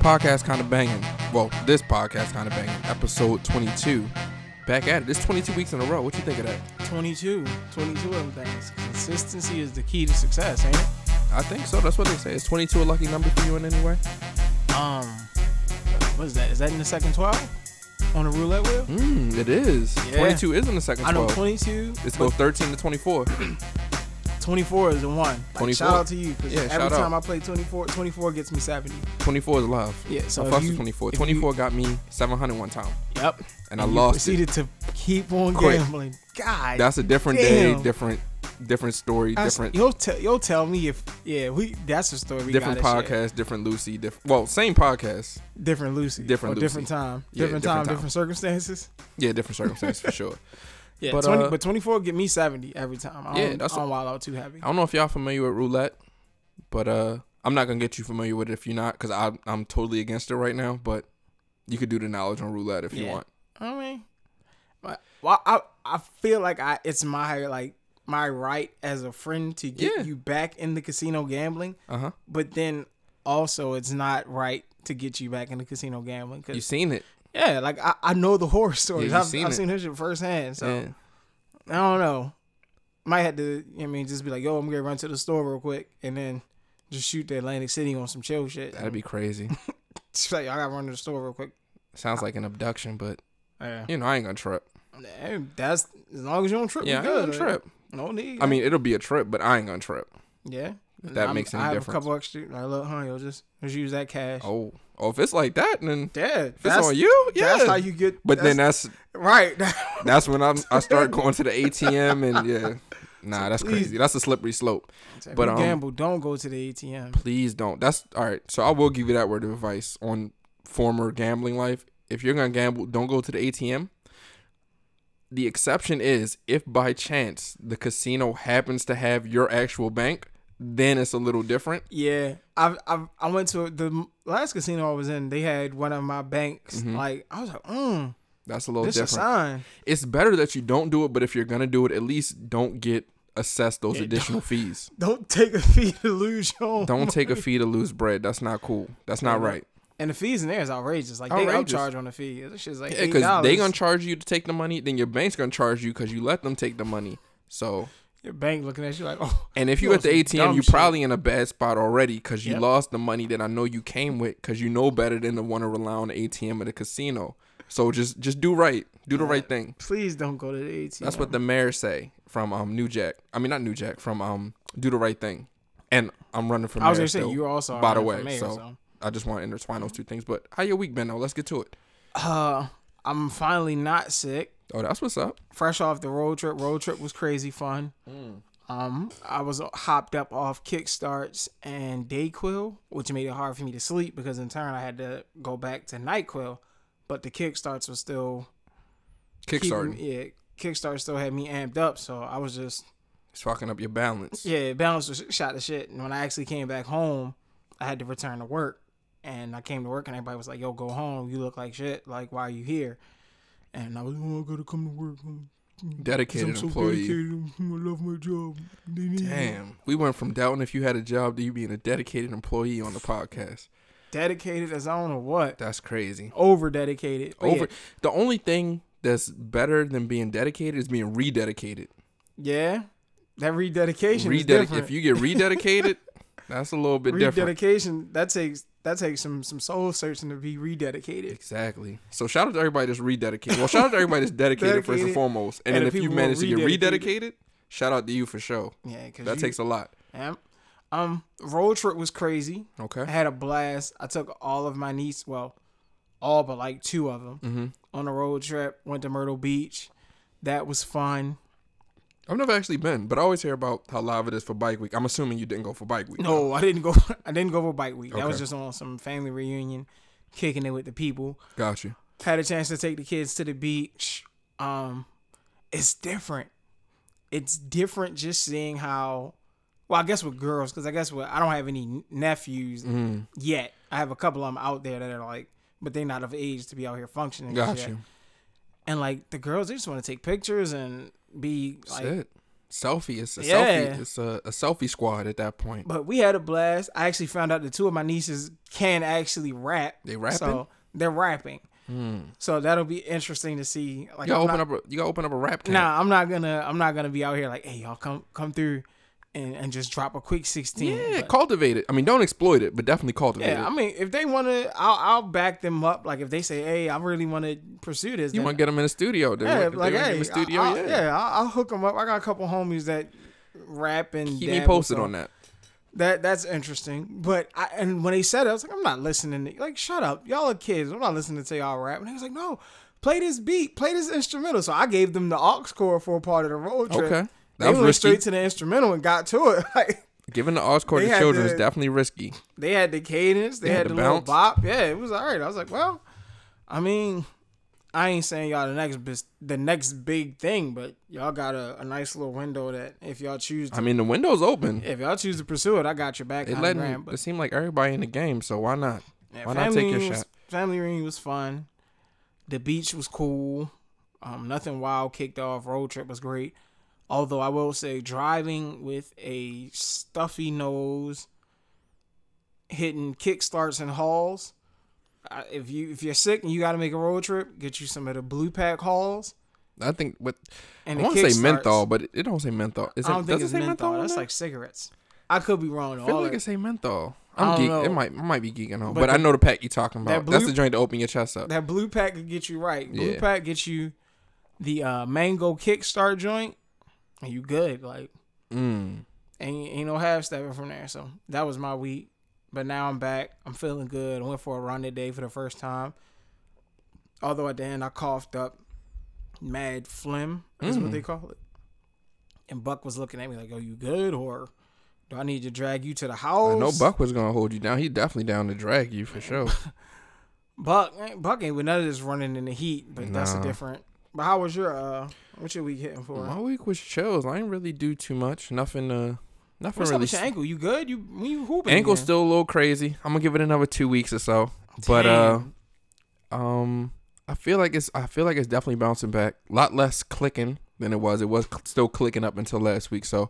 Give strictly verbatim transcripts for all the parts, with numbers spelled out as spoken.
podcast kind of banging. Well, this podcast kind of banging. Episode twenty-two. Back at it. It's twenty-two weeks in a row. What you think of that? twenty-two. twenty-two of them things. Consistency is the key to success, ain't it? I think so. That's what they say. Is twenty-two a lucky number for you in any way? Um, what is that? Is that in the second twelve? On the roulette wheel? Mm, it is. Yeah. twenty-two is in the second twelve. I know, twenty-two. It goes thirteen to twenty-four. twenty-four is a one. Like, shout out to you. Yeah, every time out. I play twenty-four, twenty-four gets me seventy. twenty-four is love. Yeah, so I fucked with twenty-four. twenty-four you, got me seven hundred one time. Yep. And, and I lost proceeded it. proceeded to keep on Quit. gambling. God. That's a different damn. day, different different story, I, different. You'll, te- you'll tell me if, yeah, we. that's the story we different got. Different podcast, different Lucy. Diff- well, same podcast. Different Lucy. Different Lucy. Different time. Yeah, different, different time, time, different circumstances. Yeah, different circumstances for sure. Yeah, but, twenty, uh, but twenty-four get me seventy every time. I don't, yeah, that's I don't a, wild out too heavy. I don't know if y'all familiar with roulette, but uh, I'm not going to get you familiar with it if you're not, because I'm, I'm totally against it right now, but you could do the knowledge on roulette if yeah. you want. I mean, but, well, I I feel like I it's my like my right as a friend to get yeah. you back in the casino gambling, uh-huh. but then also it's not right to get you back in the casino gambling. Cause, you've seen it. Yeah, like, I, I know the horror stories. Yeah, I've seen, I've seen this shit firsthand, so yeah. I don't know. Might have to, I mean, just be like, yo, I'm going to run to the store real quick, and then just shoot the Atlantic City on some chill shit. That'd be crazy. Just like, I got to run to the store real quick. Sounds like an abduction, but, yeah. you know, I ain't going to trip. That's, as long as you don't trip, yeah, you're good. I ain't gonna trip. No need. I mean, it'll be a trip, but I ain't going to trip. Yeah. If that I'm, makes any I have difference. A couple extra. Like, look, honey, yo, just, just use that cash. Oh. Oh, if it's like that, then yeah, if it's on you, yeah. That's how you get. But that's, then that's right. That's when I I start going to the A T M and yeah, nah, so that's please, crazy. That's a slippery slope. Like, but um, gamble, don't go to the A T M. Please don't. That's all right. So I will give you that word of advice on former gambling life. If you're gonna gamble, don't go to the A T M. The exception is if by chance the casino happens to have your actual bank. Then it's a little different. Yeah, I I I went to the last casino I was in. They had one of my banks. Mm-hmm. Like I was like, mm, that's a little this different. A sign. It's better that you don't do it. But if you're gonna do it, at least don't get assessed those yeah, additional don't, fees. Don't take a fee to lose your own. Don't money. Take a fee to lose bread. That's not cool. That's not right. And the fees in there is outrageous. Like outrageous. They gonna charge on the fee. This shit's like yeah, eight dollars. They gonna charge you to take the money. Then your bank's gonna charge you because you let them take the money. So. Your bank looking at you like, oh. And if you at the A T M, you're probably in a bad spot already because you yep. lost the money that I know you came with because you know better than to want to rely on the A T M at the casino. So just just do right. Do the uh, right thing. Please don't go to the A T M. That's what the mayor say from um New Jack. I mean, not New Jack. From um Do the Right Thing. And I'm running for mayor. I was going to say, you were also by the way, mayor, so, so I just want to intertwine those two things. But how your week been, though? Let's get to it. Uh, I'm finally not sick. Oh, that's what's up. Fresh off the road trip. Road trip was crazy fun. Mm. Um, I was hopped up off Kickstarts and DayQuil, which made it hard for me to sleep because in turn I had to go back to NyQuil. But the Kickstarts was still... Kickstarting. Keeping, yeah, Kickstarts still had me amped up, so I was just... It's fucking up your balance. Yeah, balance was shot to shit. And when I actually came back home, I had to return to work. And I came to work and everybody was like, yo, go home. You look like shit. Like, why are you here? And I was, oh, I gotta come to work. Dedicated so employee. Dedicated. I love my job. Damn. We went from doubting if you had a job to you being a dedicated employee on the podcast. Dedicated as I don't know what. That's crazy. Over dedicated. Over. Yeah. The only thing that's better than being dedicated is being rededicated. Yeah. That rededication. Rededic- if you get rededicated, that's a little bit rededication, different. Rededication, that takes. That takes some some soul searching to be rededicated. Exactly. So shout out to everybody that's rededicated. Well, shout out to everybody that's dedicated, dedicated first and foremost. And, and then if you manage to get rededicated, shout out to you for sure. Yeah, cause that you, takes a lot. Yeah. Um, road trip was crazy. Okay. I had a blast. I took all of my nieces, well, all but like two of them, mm-hmm. on a road trip. Went to Myrtle Beach. That was fun. I've never actually been, but I always hear about how live it is for Bike Week. I'm assuming you didn't go for Bike Week. No, I didn't go. I didn't go for Bike Week. Okay. That was just on some family reunion, kicking it with the people. Got you. Had a chance to take the kids to the beach. Um, it's different. It's different just seeing how. Well, I guess with girls, because I guess with I don't have any nephews mm. yet. I have a couple of them out there that are like, but they're not of age to be out here functioning. Got you. Yet. And like the girls, they just want to take pictures and. Be like, selfie. It's a yeah. selfie. It's a, a selfie squad at that point. But we had a blast. I actually found out that two of my nieces can actually rap. They rapping? So they're rapping. Mm. So that'll be interesting to see. Like, you gotta open not, up. A, you gotta open up a rap camp. Nah, I'm not gonna. I'm not gonna be out here like, hey, y'all come come through, and, and just drop a quick sixteen. Yeah, but cultivate it. I mean, don't exploit it, but definitely cultivate yeah, it. Yeah, I mean, if they wanna, I'll, I'll back them up. Like if they say, hey, I really wanna pursue this, you wanna get them in the studio. Dude. Yeah, if like hey, in the studio, I'll, yeah, yeah, I'll, I'll hook them up. I got a couple homies that rap and keep me posted on that. That that's interesting, but I and when he said it, I was like, I'm not listening to, like, shut up, y'all are kids. I'm not listening to y'all rap. And he was like, no, play this beat, play this instrumental. So I gave them the aux chord for a part of the road trip. Okay, that they was went risky. Straight to the instrumental and got to it. Like, giving the aux chord to children the, is definitely risky. They had the cadence, they, they had, had the little bop. Yeah, it was all right. I was like, well, I mean, I ain't saying y'all the next the next big thing, but y'all got a, a nice little window that if y'all choose to, I mean, the window's open. If y'all choose to pursue it, I got your back. It, grand, but it seemed like everybody in the game, so why not? Yeah, why not take your shot? Was, family reunion was fun. The beach was cool. Um, nothing wild kicked off. Road trip was great. Although I will say driving with a stuffy nose, hitting kickstarts and hauls. Uh, if you if you're sick and you got to make a road trip, get you some of the blue pack hauls. I think what and I want to say menthol, but it, it don't say menthol. Is I don't it, think it's it menthol. menthol that's like cigarettes. I could be wrong. I feel like it say menthol. I'm geek. Know. It might I might be geeking on, but, but the, I know the pack you're talking about. That blue, that's the joint to open your chest up. That blue pack could get you right. Blue yeah. pack gets you the uh, mango kickstart joint, and you good. Like, mm. and you know half stepping from there. So that was my week. But now I'm back. I'm feeling good. I went for a run today for the first time. Although at the end, I coughed up mad phlegm. That's mm. what they call it. And Buck was looking at me like, are you good? Or do I need to drag you to the house? I know Buck was going to hold you down. He definitely down to drag you for sure. Buck, Buck ain't with none of this running in the heat. But nah. that's a different. But how was your, uh, what's your week hitting for? My week was chills. I didn't really do too much. Nothing, uh. Nothing What's really. What's up with your ankle? You good? You you hooping? Ankle's again? Still a little crazy. I'm gonna give it another two weeks or so. Damn. But uh, um, I feel like it's I feel like it's definitely bouncing back. A lot less clicking than it was. It was cl- still clicking up until last week, so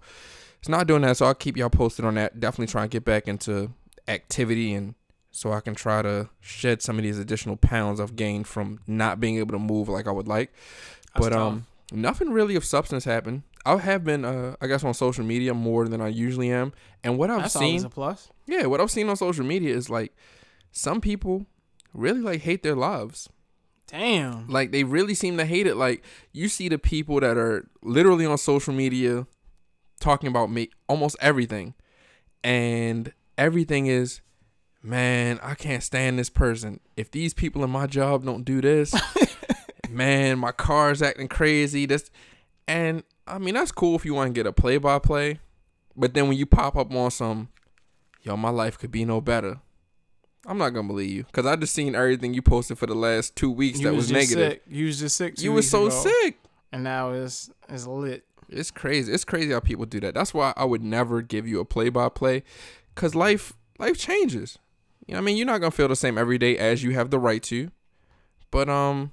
it's not doing that. So I'll keep y'all posted on that. Definitely try and get back into activity, and so I can try to shed some of these additional pounds I've gained from not being able to move like I would like. That's but tough. um, nothing really of substance happened. I have been, uh, I guess, on social media more than I usually am. And what I've That's seen... That's always a plus. Yeah, what I've seen on social media is, like, some people really, like, hate their lives. Damn. Like, they really seem to hate it. Like, you see the people that are literally on social media talking about me, almost everything. And everything is, man, I can't stand this person. If these people in my job don't do this, man, my car's acting crazy. This, and... I mean, that's cool if you want to get a play-by-play, but then when you pop up on some, yo, my life could be no better, I'm not going to believe you, because I just seen everything you posted for the last two weeks you that was, was negative. Sick. You was just sick two You were so ago, sick. And now it's, it's lit. It's crazy. It's crazy how people do that. That's why I would never give you a play-by-play, because life, life changes. You know what I mean? You're not going to feel the same every day as you have the right to, but um,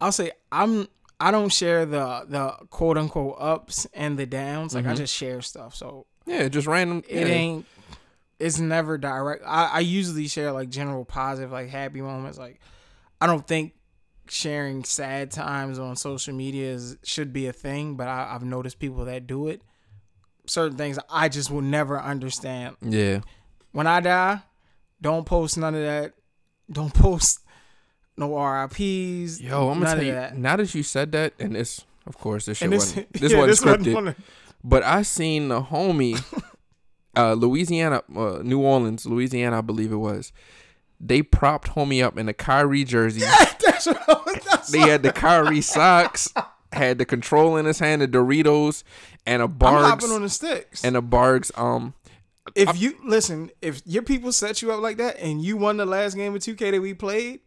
I'll say I'm... I don't share the, the quote unquote ups and the downs. Like, mm-hmm. I just share stuff. So yeah, just random. It yeah. ain't. It's never direct. I, I usually share like general positive, like happy moments. Like, I don't think sharing sad times on social media is, should be a thing. But I, I've noticed people that do it. Certain things I just will never understand. Yeah. When I die, don't post none of that. Don't post. No R I Ps. Yo, I'm gonna tell you. That. Now that you said that, and it's of course this shit this, wasn't this yeah, wasn't this scripted, wasn't but I seen the homie, uh, Louisiana, uh, New Orleans, Louisiana, I believe it was. They propped homie up in the Kyrie jersey. Yeah, that's what, that's they had the Kyrie socks, had the control in his hand, the Doritos, and a Barg's. I'm hopping on the sticks. And a Barg's. Um, if I, you listen, if your people set you up like that, and you won the last game of two K that we played.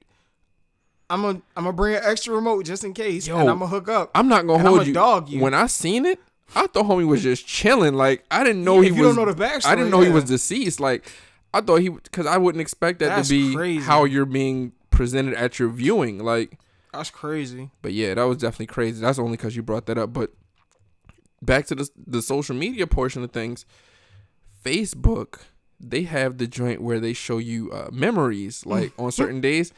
I'm gonna I'm gonna bring an extra remote just in case, yo, and I'm gonna hook up. I'm not gonna hold you. Dog you. When I seen it, I thought homie was just chilling. Like, I didn't know yeah, he if was. You don't know the backstory, I didn't know yeah. he was deceased. Like, I thought he because I wouldn't expect that that's to be crazy. How you're being presented at your viewing. Like, that's crazy. But yeah, that was definitely crazy. That's only because you brought that up. But back to the, the social media portion of things, Facebook, they have the joint where they show you uh, memories, like, on certain days.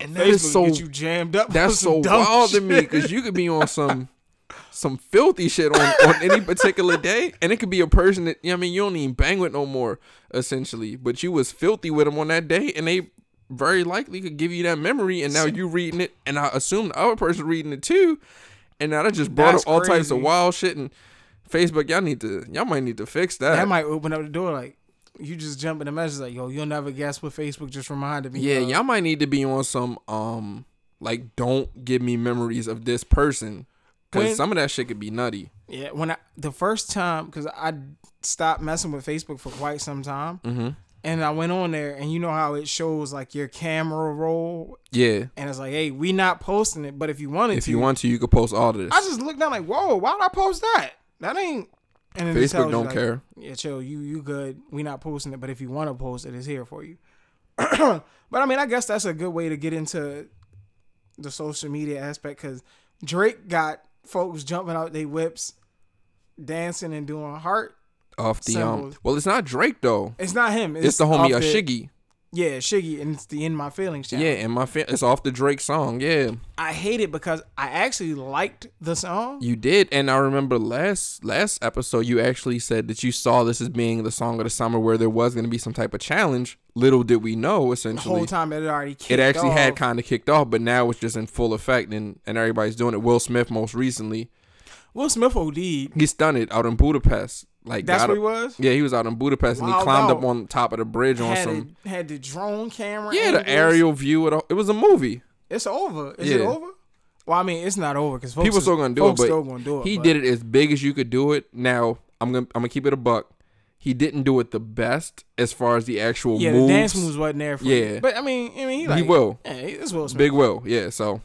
And that Facebook is so, get you jammed up. That's so wild shit. To me, because you could be on some some filthy shit on, on any particular day, and it could be a person that, you know what I mean, you don't even bang with no more, essentially, but you was filthy with them on that day, and they very likely could give you that memory, and now you reading it, and I assume the other person reading it too, and now that just brought that's up all crazy. Types of wild shit. And Facebook, y'all need to, y'all might need to fix that. That might open up the door, like, you just jump in the message like, yo, you'll never guess what Facebook just reminded me. Yeah, of. Y'all might need to be on some, um, like, don't give me memories of this person. Because some of that shit could be nutty. Yeah, when I, the first time, because I stopped messing with Facebook for quite some time. Mm-hmm. And I went on there, and you know how it shows, like, your camera roll? Yeah. And it's like, hey, we not posting it, but if you wanted if to. If you want to, you could post all of this. I just looked down like, whoa, why did I post that? That ain't. And then Facebook don't like, care. Yeah, chill. You you good. We not posting it, but if you want to post it, it's here for you. But I mean, I guess that's a good way to get into the social media aspect, because Drake got folks jumping out their whips, dancing and doing heart off the symbols. um. Well, it's not Drake though. It's not him. It's, it's the homie uh, Shiggy. Yeah, Shiggy, and it's the In My Feelings channel. Yeah, and my fe- it's off the Drake song. Yeah, I hate it because I actually liked the song. You did, and I remember last last episode you actually said that you saw this as being the song of the summer where there was going to be some type of challenge. Little did we know, essentially, the whole time it already kicked off. It actually off. had kind of kicked off, but now it's just in full effect, and and everybody's doing it. Will Smith most recently. Will Smith OD'd. He's done it out in Budapest. Like that's where he was? Yeah, he was out in Budapest, wow, and he climbed wow. up on top of the bridge on had some... A, had the drone camera. Yeah, angles. The aerial view. It, all, it was a movie. It's over. Is yeah. it over? Well, I mean, it's not over because people is, still gonna do it. But still gonna do it. He but. did it as big as you could do it. Now I'm gonna I'm gonna keep it a buck. He didn't do it the best as far as the actual yeah, moves. Yeah, the dance moves wasn't there for yeah. him. But I mean, I mean, he like he will. Yeah, it's Will Smith. Big Will. Yeah, so.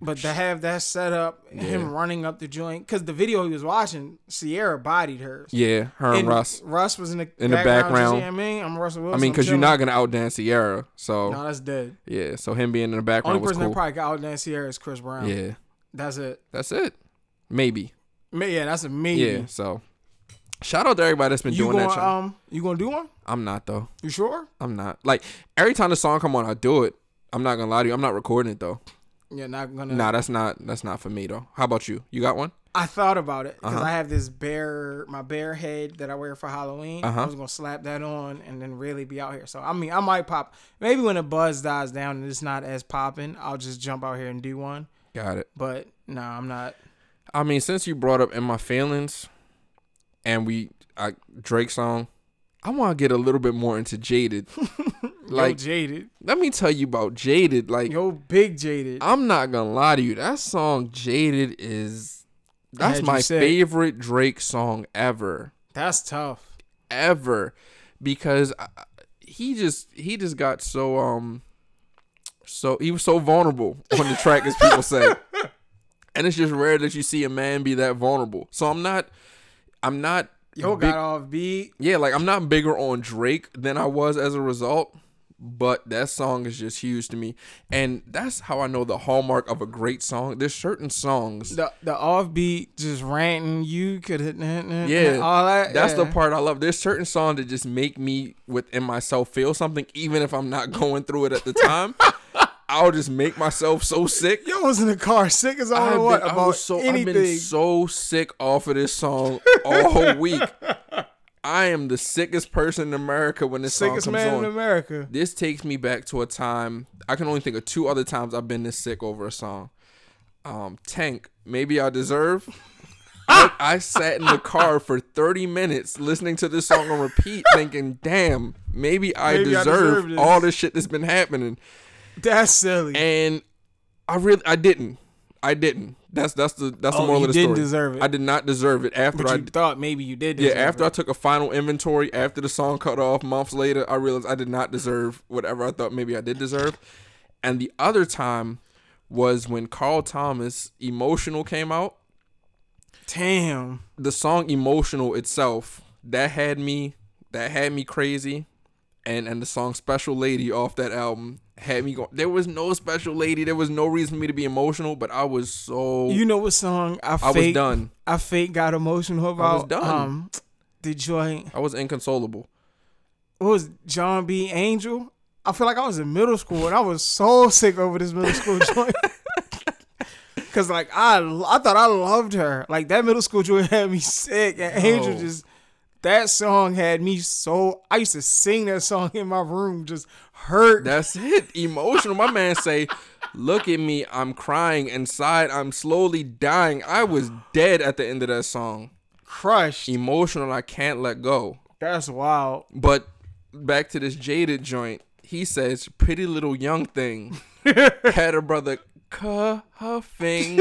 But to have that set up, yeah. him running up the joint, because the video he was watching, Sierra bodied hers. Yeah, her and, and Russ. Russ was in the in background. The background. You know what I mean? I'm Russell Wilson. I mean, because you're not going to outdance Sierra. So. No, that's dead. Yeah, so him being in the background was cool. Only person that probably got outdance Sierra is Chris Brown. Yeah. That's it. That's it. Maybe. Yeah, that's a maybe. Yeah, so. Shout out to everybody that's been you doing gonna, that show. Um, you going to do one? I'm not, though. You sure? I'm not. Like, every time the song come on, I do it. I'm not going to lie to you. I'm not recording it, though. Yeah, not gonna. Nah, that's not that's not for me though. How about you? You got one? I thought about it because uh-huh. I have this bear, my bear head that I wear for Halloween. Uh-huh. I was gonna slap that on and then really be out here. So I mean, I might pop. Maybe when the buzz dies down and it's not as popping, I'll just jump out here and do one. Got it. But nah, I'm not. I mean, since you brought up In My Feelings, and we I, Drake song, I want to get a little bit more into Jaded. Like, yo, Jaded. Let me tell you about Jaded. Like, yo, big Jaded. I'm not gonna lie to you. That song Jaded is that's my said. favorite Drake song ever. That's tough. Ever, because I, he just he just got so um so he was so vulnerable on the track, as people say, and it's just rare that you see a man be that vulnerable. So I'm not, I'm not. Yo, big, got off beat. Yeah, like I'm not bigger on Drake than I was as a result. But that song is just huge to me. And that's how I know the hallmark of a great song. There's certain songs. The the offbeat, just ranting, you could hit nah, nah, yeah, all that. That's yeah. the part I love. There's certain songs that just make me within myself feel something, even if I'm not going through it at the time. I'll just make myself so sick. Yo, I was in the car sick as I don't know what about I was so, anything. I've been so sick off of this song all week. I am the sickest person in America when this sickest song comes man on. In America. This takes me back to a time. I can only think of two other times I've been this sick over a song. Um, Tank, Maybe I Deserve. Like, I sat in the car for thirty minutes listening to this song on repeat, thinking, damn, maybe I maybe deserve, I deserve all this shit that's been happening. That's silly. And I really, I didn't. I didn't. That's that's the that's oh, the moral of the story. You didn't deserve it. I did not deserve it. After but you I thought maybe you did. Deserve yeah. After it. I took a final inventory, after the song cut off, months later, I realized I did not deserve whatever I thought maybe I did deserve. And the other time was when Carl Thomas Emotional came out. Damn. The song Emotional itself that had me that had me crazy. and and the song Special Lady off that album had me going. There was no Special Lady. There was no reason for me to be emotional, but I was so. You know what song I fake, I was done. I fake got emotional about. I was done. Um, the joint. I was inconsolable. It was John B. Angel. I feel like I was in middle school and I was so sick over this middle school joint. Cause like I, I thought I loved her. Like that middle school joint had me sick, and Angel oh. just. That song had me so... I used to sing that song in my room, just hurt. That's it. Emotional. My man say, look at me, I'm crying. Inside, I'm slowly dying. I was dead at the end of that song. Crushed. Emotional, I can't let go. That's wild. But back to this Jaded joint. He says, pretty little young thing. Had her brother cuffing.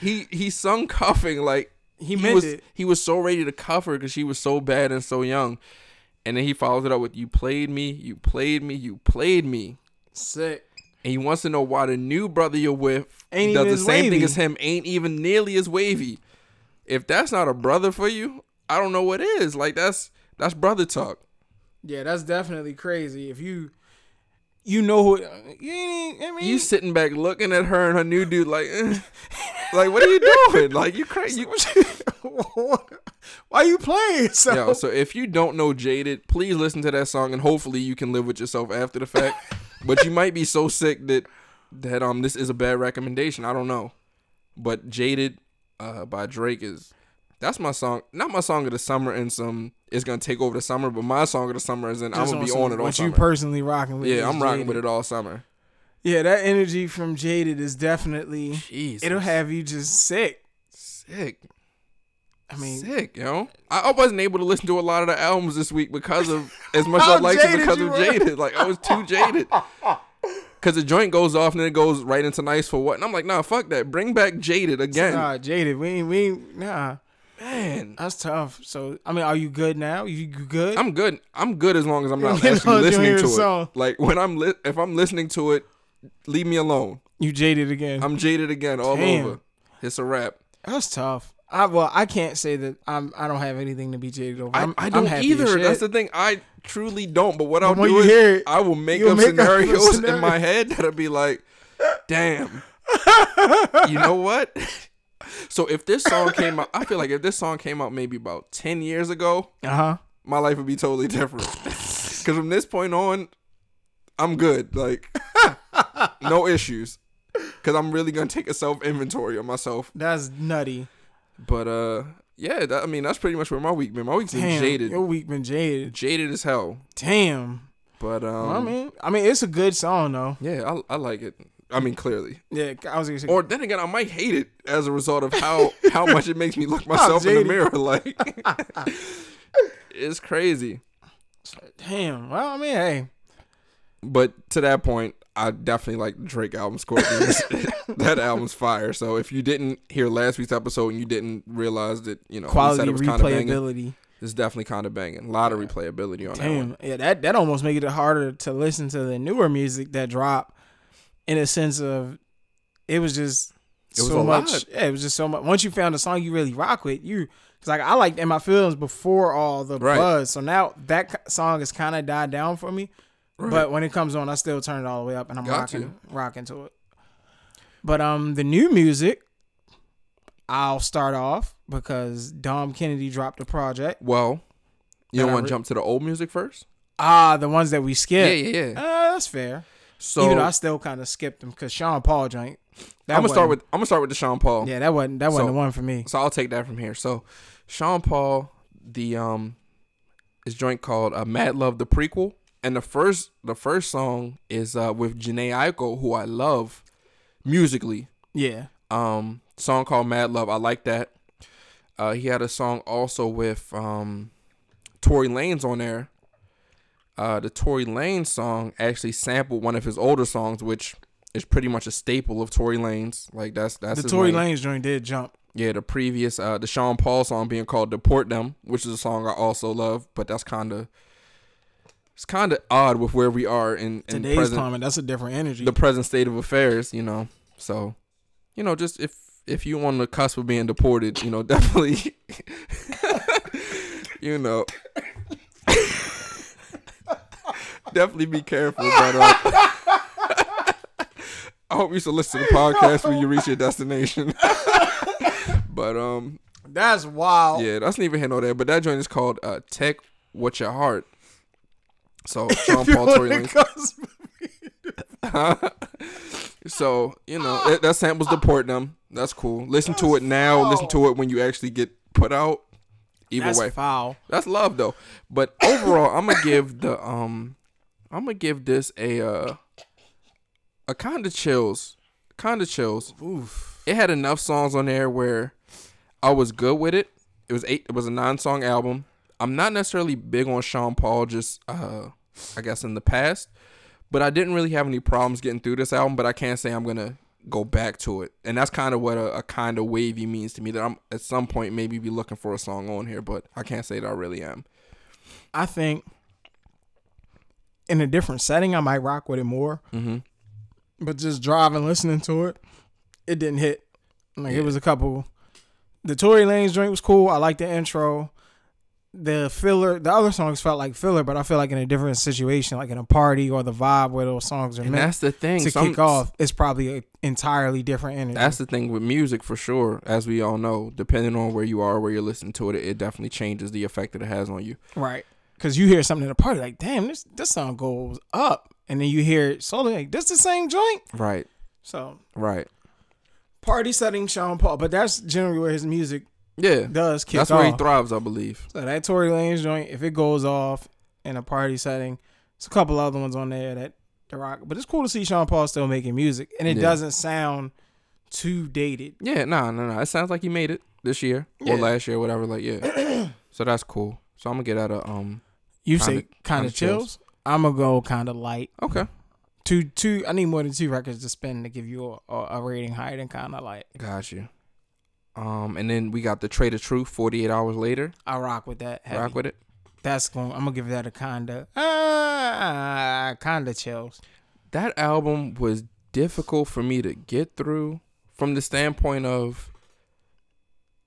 he, he sung cuffing like... He, he meant was, it. He was so ready to cuff her because she was so bad and so young. And then he follows it up with, you played me, you played me, you played me. Sick. And he wants to know why the new brother you're with ain't does the same wavy. thing as him, ain't even nearly as wavy. If that's not a brother for you, I don't know what is. Like, that's that's brother talk. Yeah, that's definitely crazy. If you... You know who? You, I mean, you sitting back looking at her and her new dude like, eh. Like what are you doing? Like you crazy? You, why you playing? So? Yo, so if you don't know Jaded, please listen to that song and hopefully you can live with yourself after the fact. But you might be so sick that that um this is a bad recommendation. I don't know, but Jaded uh, by Drake is that's my song. Not my song of the summer and some. It's gonna take over the summer, but my song of the summer is in. I'm gonna be on it all summer. What you personally rocking with? Yeah, I'm rocking with it all summer. Yeah, that energy from Jaded is definitely. Jesus. It'll have you just sick, sick. I mean, sick, yo. I, I wasn't able to listen to a lot of the albums this week because of as much as I liked it because of Jaded. Like I was too jaded. Cause the joint goes off and then it goes right into Nice for What, and I'm like, nah, fuck that. Bring back Jaded again. Nah, Jaded. We ain't, we ain't, nah. Man, that's tough. So, I mean, are you good now? You good? I'm good. I'm good as long as I'm not actually listening to it. Song. Like when I'm, li- if I'm listening to it, leave me alone. You jaded again. I'm jaded again. All Damn. Over. It's a wrap. That's tough. I well, I can't say that I'm. I don't have anything to be jaded over. I'm, I, I don't I'm either. That's the thing. I truly don't. But what I'll do is it, I will make up make scenarios up scenario. in my head that'll be like, "Damn, you know what." So if this song came out, I feel like if this song came out maybe about ten years ago, uh-huh. my life would be totally different. Because from this point on, I'm good. Like, no issues. Because I'm really going to take a self-inventory of myself. That's nutty. But, uh, yeah, that, I mean, that's pretty much where my week been. My week's Damn, been jaded. Your week been jaded. Jaded as hell. Damn. But, um. I mean, I mean it's a good song, though. Yeah, I, I like it. I mean, clearly. Yeah, I was gonna say. Or then again, I might hate it as a result of how, how much it makes me look myself in the mirror. Like, it's crazy. Damn. Well, I mean, hey. But to that point, I definitely like Drake album Scorpions. That album's fire. So if you didn't hear last week's episode and you didn't realize that, you know, quality said it was replayability. Kind of banging, it's definitely kind of banging. A lot of replayability on Damn. that one. Yeah, that that almost makes it harder to listen to the newer music that dropped. In a sense of, it was just it was so much. Lot. Yeah, it was just so much. Once you found a song you really rock with, you because like I liked In My Feelings before all the right. buzz. So now that song has kind of died down for me. Right. But when it comes on, I still turn it all the way up and I'm Got rocking, you. rocking to it. But um, the new music, I'll start off because Dom Kennedy dropped a project. Well, you don't want to re- jump to the old music first? Ah, the ones that we skipped. Yeah, yeah, yeah. Uh, that's fair. So, even though I still kind of skipped them because Sean Paul joint. I'm gonna start with I'm gonna start with the Sean Paul. Yeah, that wasn't that wasn't so, the one for me. So I'll take that from here. So Sean Paul, the um, his joint called uh, "Mad Love," the prequel, and the first the first song is uh with Jhené Aiko, who I love musically. Yeah. Um, song called "Mad Love." I like that. Uh, he had a song also with um, Tory Lanez on there. Uh, the Tory Lanez song actually sampled one of his older songs, which is pretty much a staple of Tory Lanez. Like that's that's the Tory Lanez joint did jump. Yeah, the previous uh, the Sean Paul song being called "Deport Them," which is a song I also love, but that's kind of it's kind of odd with where we are in, in today's present, climate. That's a different energy. The present state of affairs, you know. So, you know, just if if you on the cusp of being deported, you know, definitely, you know. Definitely be careful. But, uh, I hope you still listen to the podcast when you reach your destination. But um, that's wild. Yeah, that's neither here nor there. But that joint is called uh, Tech What Your Heart. So Sean Paul, Tory Lanez. So you know it, that samples the Portnum. That's cool. Listen that's to it now. Foul. Listen to it when you actually get put out. Either that's way, foul. That's love though. But overall, I'm gonna give the um, I'm gonna give this a uh, a kind of chills, kind of chills. Oof. It had enough songs on there where I was good with it. It was eight. It was a nine-song album. I'm not necessarily big on Sean Paul, just uh, I guess in the past, but I didn't really have any problems getting through this album. But I can't say I'm gonna go back to it, and that's kind of what a, a kind of wavy means to me. That I'm at some point maybe be looking for a song on here, but I can't say that I really am. I think in a different setting, I might rock with it more. Mm-hmm. But just driving, listening to it, it didn't hit. Like yeah. It was a couple. The Tory Lanez joint was cool. I liked the intro. The filler, the other songs felt like filler, but I feel like in a different situation, like in a party or the vibe where those songs are and meant that's the thing. to Some, kick off, it's probably an entirely different energy. That's the thing with music for sure, as we all know. Depending on where you are, where you're listening to it, it definitely changes the effect that it has on you. Right. Because you hear something at a party, like, damn, this, this song goes up. And then you hear it slowly, like, this the same joint? Right. So. Right. Party setting Sean Paul, but that's generally where his music Yeah, does kick that's off. Where he thrives, I believe. So that Tory Lanez joint, if it goes off in a party setting, there's a couple other ones on there that the rock. But it's cool to see Sean Paul still making music, and it yeah. doesn't sound too dated. Yeah, no, no, no. It sounds like he made it this year yeah. or last year, whatever. Like, yeah. So that's cool. So I'm gonna get out of um. You kinda, say kind of chills. chills. I'm gonna go kind of light. Okay. Two, two. I need more than two records to spend to give you a, a rating higher than kind of light. Got you. Um, and then we got the Trade of Truth, forty-eight hours later. I rock with that. Heavy. Rock with it. That's going. I'm gonna give that a kinda, ah, kinda chills. That album was difficult for me to get through, from the standpoint of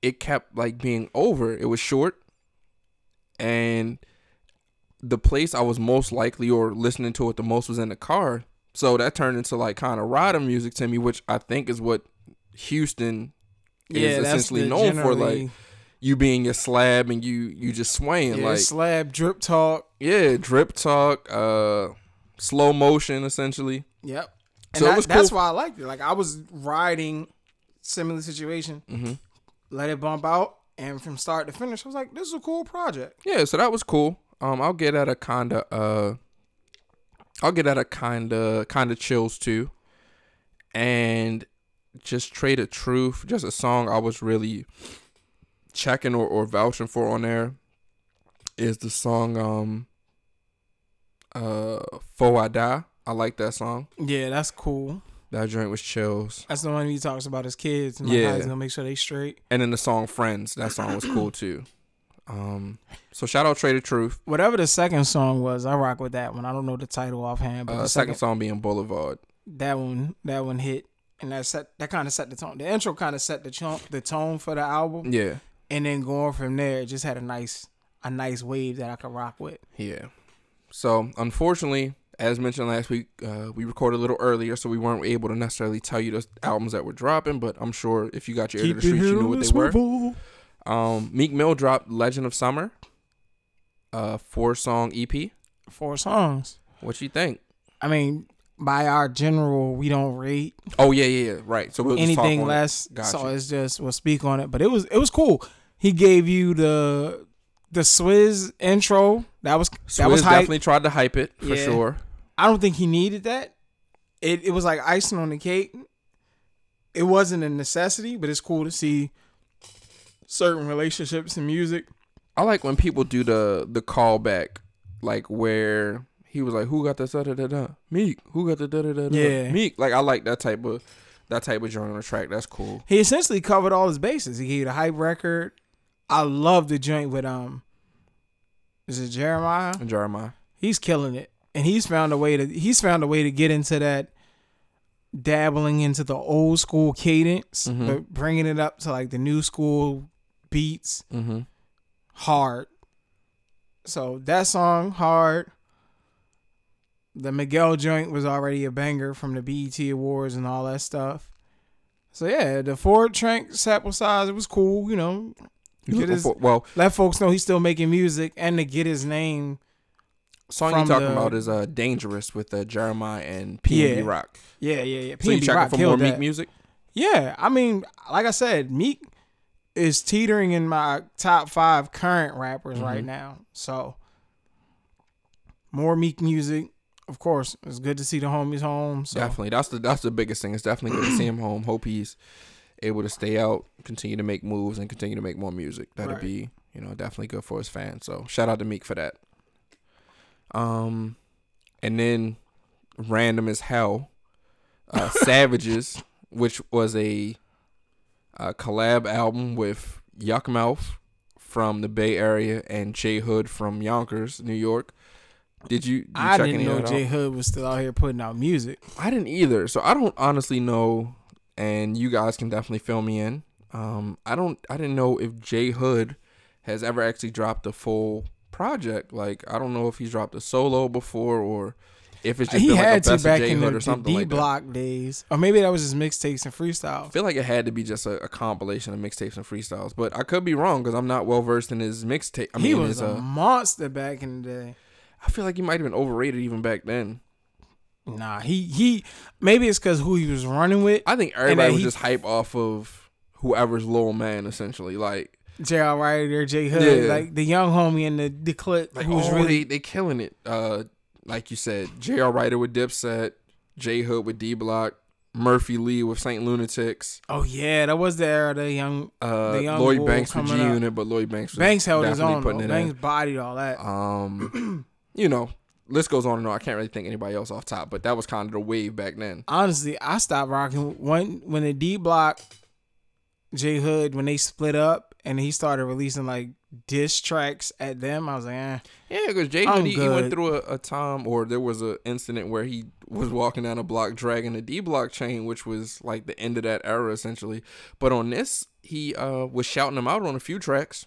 it kept like being over. It was short, and the place I was most likely or listening to it the most was in the car. So that turned into like kind of rider music to me, which I think is what Houston. Yeah, is essentially known for, like you being your slab and you you just swaying yeah, like slab drip talk. Yeah, drip talk, uh, slow motion essentially. Yep. And so that, it was cool. That's why I liked it. Like I was riding similar situation, mm-hmm. let it bump out, and from start to finish, I was like, this is a cool project. Yeah, so that was cool. Um, I'll get at a kinda uh, I'll get at a kinda kinda chills too, and. Just Trade of Truth, just a song I was really checking or, or vouching for on there is the song um uh Fo I Die. I like that song. Yeah, that's cool. That joint was chills. That's the one he talks about his kids and yeah. He's gonna make sure they straight. And then the song Friends, that song was cool too. Um, so shout out Trade of Truth. Whatever the second song was, I rock with that one. I don't know the title offhand, but uh, the second, second song being Boulevard. That one, that one hit. And that set that kind of set the tone. The intro kind of set the chunk, the tone for the album. Yeah. And then going from there, it just had a nice a nice wave that I could rock with. Yeah. So unfortunately, as mentioned last week, uh, we recorded a little earlier, so we weren't able to necessarily tell you the albums that were dropping. But I'm sure if you got your ear to the streets, you knew what they were. Um, Meek Mill dropped "Legend of Summer," uh, four song E P. Four songs. What you think? I mean. By our general, we don't rate. Oh yeah, yeah, yeah. Right. So we'll just anything talk on less. It. Gotcha. So it's just we'll speak on it. But it was it was cool. He gave you the the Swizz intro. That was Swizz that was hype. Definitely tried to hype it for yeah. sure. I don't think he needed that. It it was like icing on the cake. It wasn't a necessity, but it's cool to see certain relationships in music. I like when people do the the callback, like where. He was like, who got that da da da da? Meek. Who got the da da da da? Yeah. Meek. Like, I like that type of that type of joint on the track. That's cool. He essentially covered all his bases. He gave the hype record. I love the joint with, um, is it Jeremiah? Jeremiah. He's killing it. And he's found a way to, he's found a way to get into that dabbling into the old school cadence, mm-hmm. but bringing it up to like the new school beats. Mm-hmm. Hard. So that song, Hard. The Miguel joint was already a banger from the B E T Awards and all that stuff. So yeah, the Ford Trank sample size, it was cool, you know. Get his, well, let folks know he's still making music, and to get his name. Song you're talking the, about is uh, Dangerous with uh, Jeremiah and P and B yeah, Rock. Yeah, yeah, yeah. P and B so you checking Rock for more Meek that. Music? Yeah, I mean, like I said, Meek is teetering in my top five current rappers mm-hmm. right now. So more Meek music, of course. It's good to see the homies home. So. Definitely, that's the that's the biggest thing. It's definitely good to see him home. Hope he's able to stay out, continue to make moves, and continue to make more music. That'd right. be, you know, definitely good for his fans. So shout out to Meek for that. Um, and then random as hell, uh, Savages, which was a, a collab album with Yuckmouth from the Bay Area and J Hood from Yonkers, New York. Did you? Did you I check didn't know J Hood was still out here putting out music. I didn't either, so I don't honestly know. And you guys can definitely fill me in. Um, I don't. I didn't know if J Hood has ever actually dropped a full project. Like, I don't know if he's dropped a solo before or if it's just he been had like a best to back of J Hood or something like that. D-Block days, or maybe that was his mixtapes and freestyles. I feel like it had to be just a, a compilation of mixtapes and freestyles, but I could be wrong because I'm not well versed in his mixtape. I mean, he was his, a uh, monster back in the day. I feel like he might have been overrated even back then. Nah, he he maybe it's because who he was running with. I think everybody was he, just hype off of whoever's little man essentially, like. J R. Ryder, J Hood, yeah. like the young homie in the, the clip. Like, who's oh, really they, they killing it. Uh, like you said, J R. Ryder with Dipset, J Hood with D Block, Murphy Lee with Saint Lunatics. Oh yeah, that was the era. The young, uh, the young Lloyd Banks with G Unit, but Lloyd Banks was Banks held his own. Banks bodied all that. Um, you know, list goes on and on. I can't really think anybody else off top, but that was kind of the wave back then. Honestly, I stopped rocking when when the D Block, J Hood when they split up. And he started releasing like diss tracks at them. I was like, eh, yeah, because J Hood he, he went through a, a time, or there was an incident where he was walking down a block dragging a D Block chain, which was like the end of that era essentially. But on this, he uh, was shouting them out on a few tracks.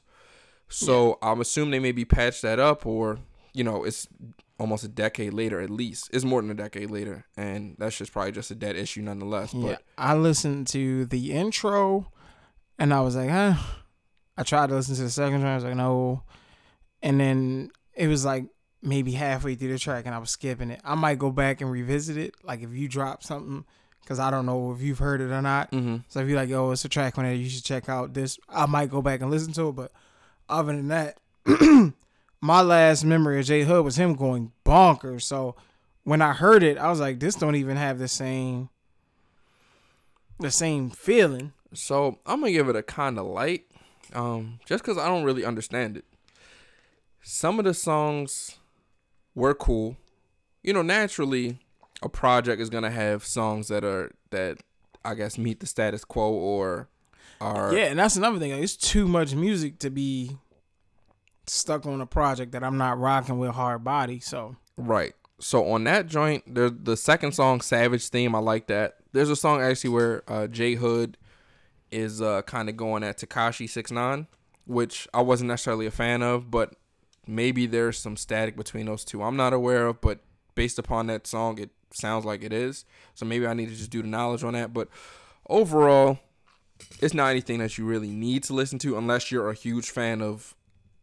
So yeah. I'm assuming they maybe patched that up, or you know, it's almost a decade later at least. It's more than a decade later, and that's just probably just a dead issue nonetheless. Yeah, but I listened to the intro, and I was like, huh. Eh. I tried to listen to the second track. I was like, no. And then it was like maybe halfway through the track and I was skipping it. I might go back and revisit it. Like if you drop something, because I don't know if you've heard it or not. Mm-hmm. So if you're like, oh, it's a track on there, you should check out this. I might go back and listen to it. But other than that, my last memory of J Hood was him going bonkers. So when I heard it, I was like, this don't even have the same, the same feeling. So I'm going to give it a kind of light. Um, just because I don't really understand it. Some of the songs were cool. You know, naturally, a project is going to have songs that are, that I guess meet the status quo or are... Yeah, and that's another thing. Like, it's too much music to be stuck on a project that I'm not rocking with hard body, so... Right. So on that joint, there's the second song, Savage Theme, I like that. There's a song actually where uh, J Hood is uh, kind of going at Tekashi six nine, which I wasn't necessarily a fan of, but maybe there's some static between those two I'm not aware of, but based upon that song, it sounds like it is. So maybe I need to just do the knowledge on that. But overall, it's not anything that you really need to listen to unless you're a huge fan of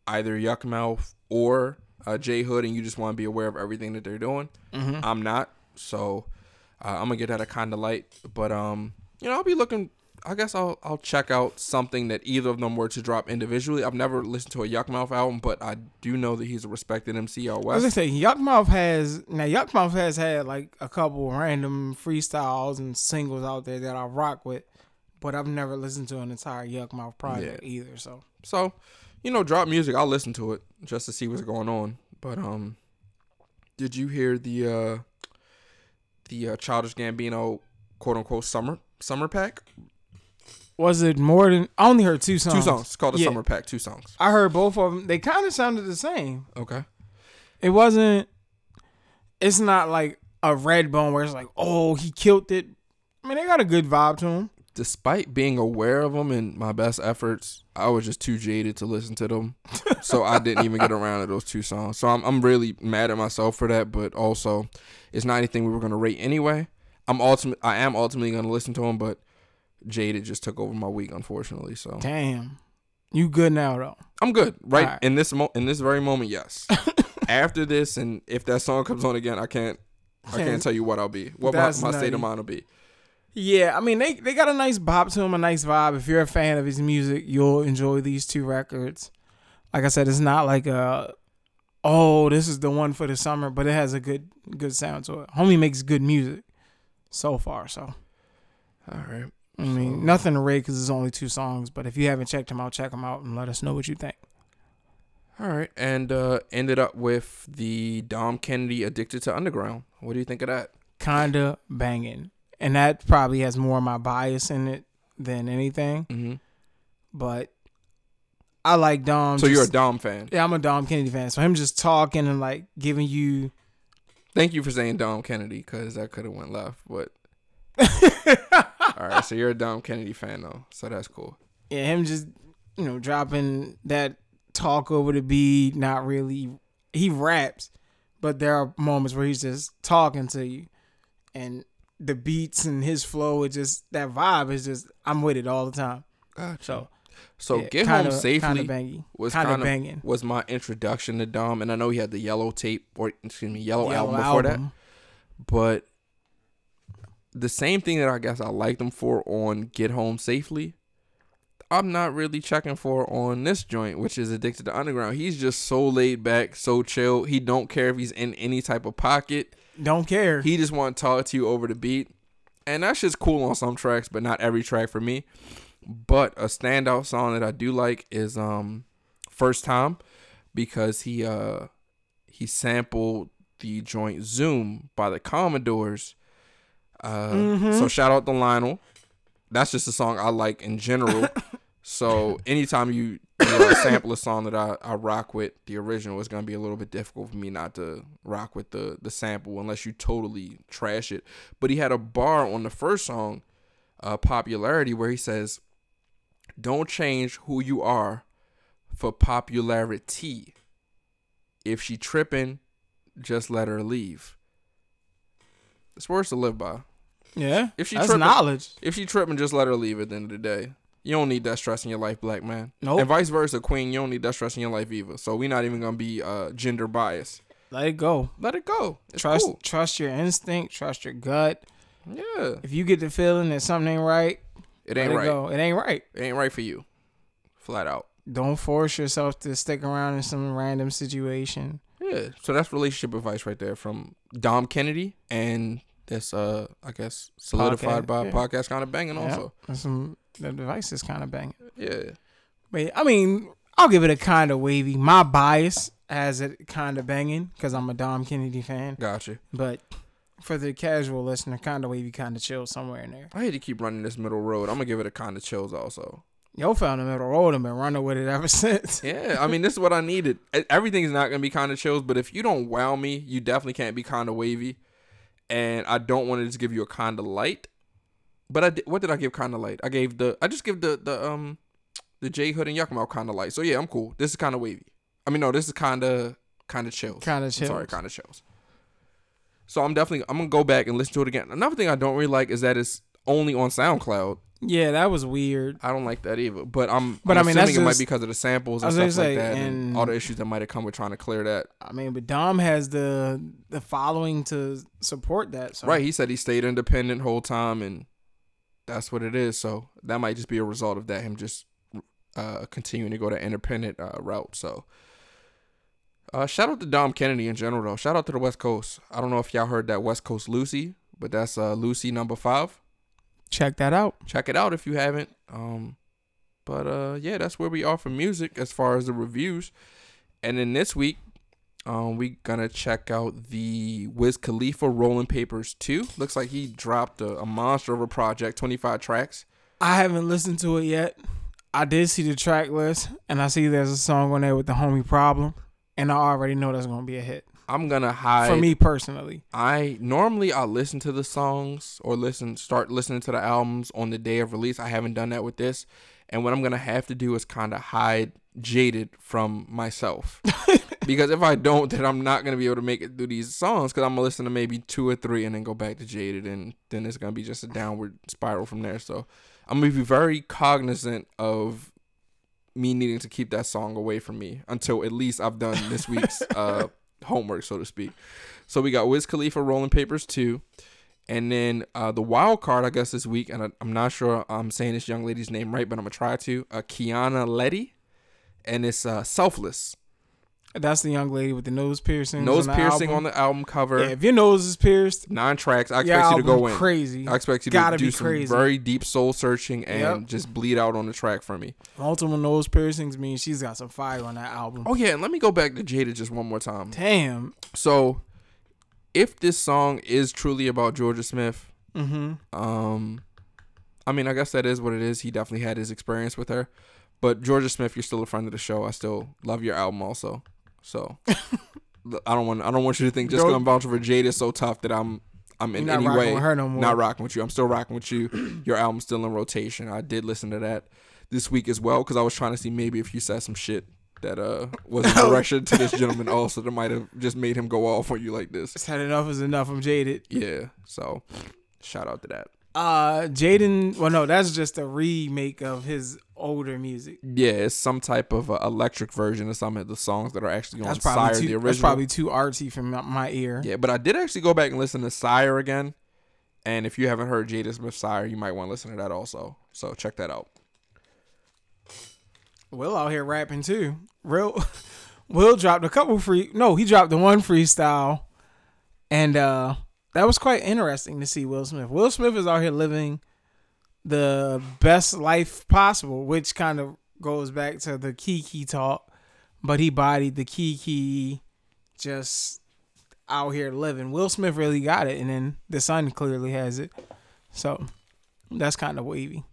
either Yuckmouth or uh, J Hood and you just want to be aware of everything that they're doing. Mm-hmm. I'm not. So uh, I'm going to get that a kind of light. But, um, you know, I'll be looking... I guess I'll I'll check out something that either of them were to drop individually. I've never listened to a Yuckmouth album, but I do know that he's a respected M C out west. I was gonna say Yuckmouth has now Yuckmouth has had like a couple random freestyles and singles out there that I rock with, but I've never listened to an entire Yuckmouth project yeah. either. So so you know, drop music. I'll listen to it just to see what's going on. But um, did you hear the uh, the uh, Childish Gambino quote unquote summer summer pack? Was it more than... I only heard two songs. Two songs. It's called a yeah. summer pack. Two songs. I heard both of them. They kind of sounded the same. Okay. It wasn't... It's not like a Redbone where it's like, oh, he killed it. I mean, they got a good vibe to him. despite being aware of them and my best efforts, I was just too jaded to listen to them. So I didn't even get around to those two songs. So I'm I'm really mad at myself for that. But also, it's not anything we were going to rate anyway. I'm ultimate. I am ultimately going to listen to them, but jaded just took over my week, unfortunately. So damn, you good now though? I'm good, right? right. In this mo- in this very moment, yes. After this, and if that song comes on again, I can't. I can't tell you what I'll be. What my, my state of mind will be. Yeah, I mean, they, they got a nice bop to them, a nice vibe. If you're a fan of his music, you'll enjoy these two records. Like I said, it's not like a, oh, this is the one for the summer, but it has a good good sound to it. Homie makes good music so far, so. All right. I mean, so, nothing to rate because there's only two songs, but if you haven't checked them out, check them out and let us know what you think. All right, and uh, ended up with the Dom Kennedy Addicted to Underground. What do you think of that? Kinda banging. And that probably has more of my bias in it than anything. Mm-hmm. But I like Dom. So just, you're a Dom fan? Yeah, I'm a Dom Kennedy fan. So him just talking and like giving you. Thank you for saying Dom Kennedy because I could have went left. But all right, so you're a Dom Kennedy fan though, so that's cool. Yeah, him just you know dropping that talk over the beat. Not really, he raps, but there are moments where he's just talking to you and. The beats and his flow, it just that vibe is just I'm with it all the time. Gotcha. So, so yeah, Get kinda, Home Safely kinda was kind of banging. Was my introduction to Dom, and I know he had the yellow tape or excuse me, yellow, yellow album before album. that. But the same thing that I guess I liked him for on Get Home Safely, I'm not really checking for on this joint, which is Addicted to Underground. He's just so laid back, so chill. He don't care if he's in any type of pocket. Don't care. He just want to talk to you over the beat. And that shit's cool on some tracks, but not every track for me. But a standout song that I do like is um, First Time, because he uh, he sampled the joint Zoom by the Commodores. Uh, mm-hmm. So shout out to Lionel. That's just a song I like in general. So anytime you, you know, sample a song that I, I rock with, the original, it's going to be a little bit difficult for me not to rock with the, the sample unless you totally trash it. But he had a bar on the first song, uh, Popularity, where he says, don't change who you are for popularity. If she tripping, just let her leave. It's words to live by. Yeah, if she that's tripping, knowledge. If she tripping, just let her leave at the end of the day. You don't need that stress in your life, black man. Nope. And vice versa, queen, you don't need that stress in your life either. So we're not even going to be uh, gender biased. Let it go. Let it go. It's trust cool. Trust your instinct. Trust your gut. Yeah. If you get the feeling that something ain't right, it ain't let right. It, go. it ain't right. It ain't right for you. Flat out. Don't force yourself to stick around in some random situation. Yeah. So that's relationship advice right there from Dom Kennedy and this, uh, I guess, solidified podcast, by yeah. podcast kind of banging yeah. also. And some... The device is kind of banging. Yeah. But, I mean, I'll give it a kind of wavy. My bias has it kind of banging because I'm a Dom Kennedy fan. Gotcha. But for the casual listener, kind of wavy, kind of chill somewhere in there. I hate to keep running this middle road. I'm going to give it a kind of chills also. Yo found the middle road and been running with it ever since. Yeah. I mean, this is what I needed. Everything's not going to be kind of chills, but if you don't wow me, you definitely can't be kind of wavy. And I don't want to just give you a kind of light. But I did, what did I give kind of light? I gave the I just give the the um the J Hood and Yuck Mouth kind of light. So yeah, I'm cool. This is kind of wavy. I mean no, this is kind of kind of chills. Kind of chills. I'm sorry, kind of chills. So I'm definitely I'm gonna go back and listen to it again. Another thing I don't really like is that it's only on SoundCloud. Yeah, that was weird. I don't like that either. But I'm but I'm I mean assuming that's just, it might be because of the samples and stuff like that and, and all the issues that might have come with trying to clear that. I mean, but Dom has the the following to support that. So. Right, he said he stayed independent whole time and. That's what it is. So that might just be a result of that, him just uh, continuing to go the independent uh, route. So uh, shout out to Dom Kennedy in general, though. Shout out to the West Coast. I don't know if y'all heard that West Coast Lucy, but that's uh, Lucy number five. Check that out. Check it out if you haven't. Um, but uh, yeah, that's where we are for music as far as the reviews. And then this week, um, we're going to check out the Wiz Khalifa Rolling Papers two. Looks like he dropped a, a monster of a project, twenty-five tracks. I haven't listened to it yet. I did see the track list, and I see there's a song on there with the homie Problem, and I already know that's going to be a hit. I'm gonna hide. For me personally, I normally I listen to the songs or listen start listening to the albums on the day of release. I haven't done that with this, and what I'm gonna have to do is kind of hide Jaded from myself because if I don't, then I'm not gonna be able to make it through these songs because I'm gonna listen to maybe two or three and then go back to Jaded, and then it's gonna be just a downward spiral from there. So I'm gonna be very cognizant of me needing to keep that song away from me until at least I've done this week's uh homework, so to speak. So we got Wiz Khalifa, Rolling Papers two, and then uh the wild card, I guess, this week, and I, I'm not sure I'm saying this young lady's name right, but I'm gonna try to. Uh, Kiana Letty, and it's uh Selfless. That's the young lady with the nose piercing. Nose on piercing album. On the album cover. Yeah, if your nose is pierced, nine tracks. I expect you to go in crazy. I expect you Gotta to do some crazy. Very deep soul searching and yep. just bleed out on the track for me. Multiple nose piercings mean she's got some fire on that album. Oh yeah, and let me go back to Jada just one more time. Damn. So, if this song is truly about Georgia Smith, mm-hmm. um, I mean, I guess that is what it is. He definitely had his experience with her, but Georgia Smith, you're still a friend of the show. I still love your album, also. So I don't want I don't want you to think just because I'm vouching for Jada so tough that I'm I'm in any way no not rocking with you. I'm still rocking with you. Your album's still in rotation. I did listen to that this week as well because I was trying to see maybe if you said some shit that uh was a direction to this gentleman also that might have just made him go off on you like this. It's had enough is enough. I'm jaded. Yeah. So shout out to that. Uh, Jaden. Well, no, that's just a remake of his older music. Yeah, it's some type of uh, electric version of some of the songs that are actually on Sire, too, the original. That's probably too artsy from my ear. Yeah, but I did actually go back and listen to Sire again. And if you haven't heard Jada Smith Sire, you might want to listen to that also. So check that out. Will out here rapping too. Real. Will dropped a couple free. No, he dropped the one freestyle, and uh. That was quite interesting to see Will Smith. Will Smith is out here living the best life possible, which kind of goes back to the Kiki talk, but he bodied the Kiki just out here living. Will Smith really got it, and then the son clearly has it. So that's kind of wavy.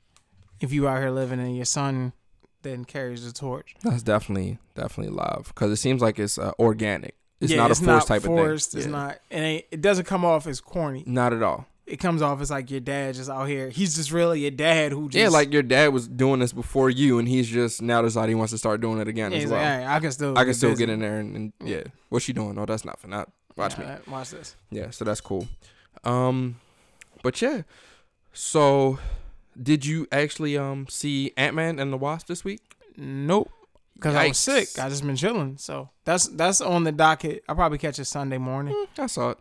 If you out here living and your son then carries the torch. That's definitely, definitely live because it seems like it's uh, organic. It's yeah, not it's a forced type forced, of thing. It's yeah. not it ain't it doesn't come off as corny. Not at all. It comes off as like your dad just out here. He's just really your dad who just Yeah, like your dad was doing this before you and he's just now decided he wants to start doing it again yeah, as well. Like, hey, I can still I can still busy. Get in there and, and yeah. yeah. What's she doing? Oh, that's not for not watch yeah, me. Right, watch this. Yeah, so that's cool. Um but yeah. So did you actually um see Ant-Man and the Wasp this week? Nope. Because I was sick. I just been chilling. So that's that's on the docket. I'll probably catch it Sunday morning. Mm, I saw it.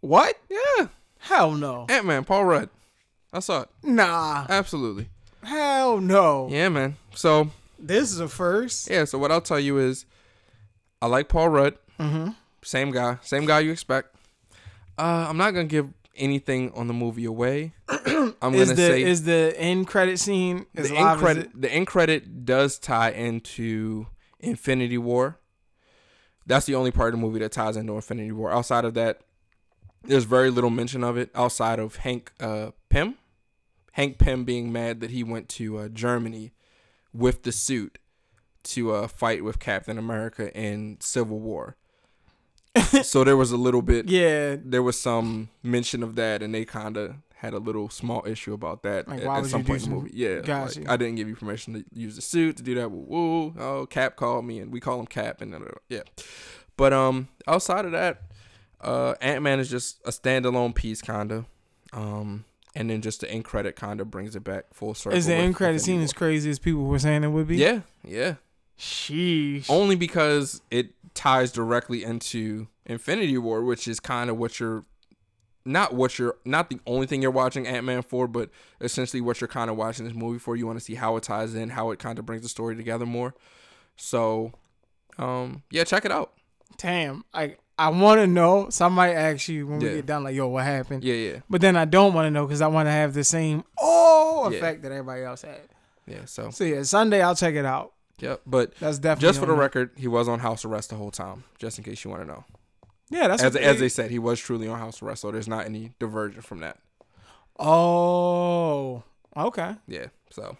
What? Yeah. Hell no. Ant-Man, Paul Rudd. I saw it. Nah. Absolutely. Hell no. Yeah, man. So. This is a first. Yeah, so what I'll tell you is I like Paul Rudd. Mm-hmm. Same guy. Same guy you expect. Uh, I'm not going to give anything on the movie away. I'm is gonna the, say is the end credit scene is the end credit the end credit does tie into Infinity War. That's the only part of the movie that ties into Infinity War. Outside of that, there's very little mention of it outside of Hank uh, Pym. Hank Pym being mad that he went to uh, Germany with the suit to uh, fight with Captain America in Civil War. So there was a little bit, yeah. There was some mention of that, and they kind of had a little small issue about that like, at, at some point in the movie. Yeah, gotcha. Like, I didn't give you permission to use the suit to do that. Woo, oh, Cap called me, and we call him Cap, and yeah. But um, outside of that, uh, Ant-Man is just a standalone piece, kind of. Um, and then just the end credit kind of brings it back full circle. Is the end credit scene as crazy as people were saying it would be? Yeah, yeah. Sheesh. Only because it ties directly into Infinity War, which is kind of what you're not what you're not the only thing you're watching Ant-Man for, but essentially what you're kind of watching this movie for. You want to see how it ties in, how it kind of brings the story together more. So, um, yeah, check it out. Damn, I I want to know. So I might ask you when yeah. we get done, like, yo, what happened? Yeah, yeah. But then I don't want to know because I want to have the same oh effect yeah. that everybody else had. Yeah. So. So yeah, Sunday I'll check it out. Yep, but that's definitely just for the that. record, he was on house arrest the whole time, just in case you want to know. Yeah, that's as, what they, as they said, he was truly on house arrest, so there's not any diversion from that. Oh, okay. Yeah, so,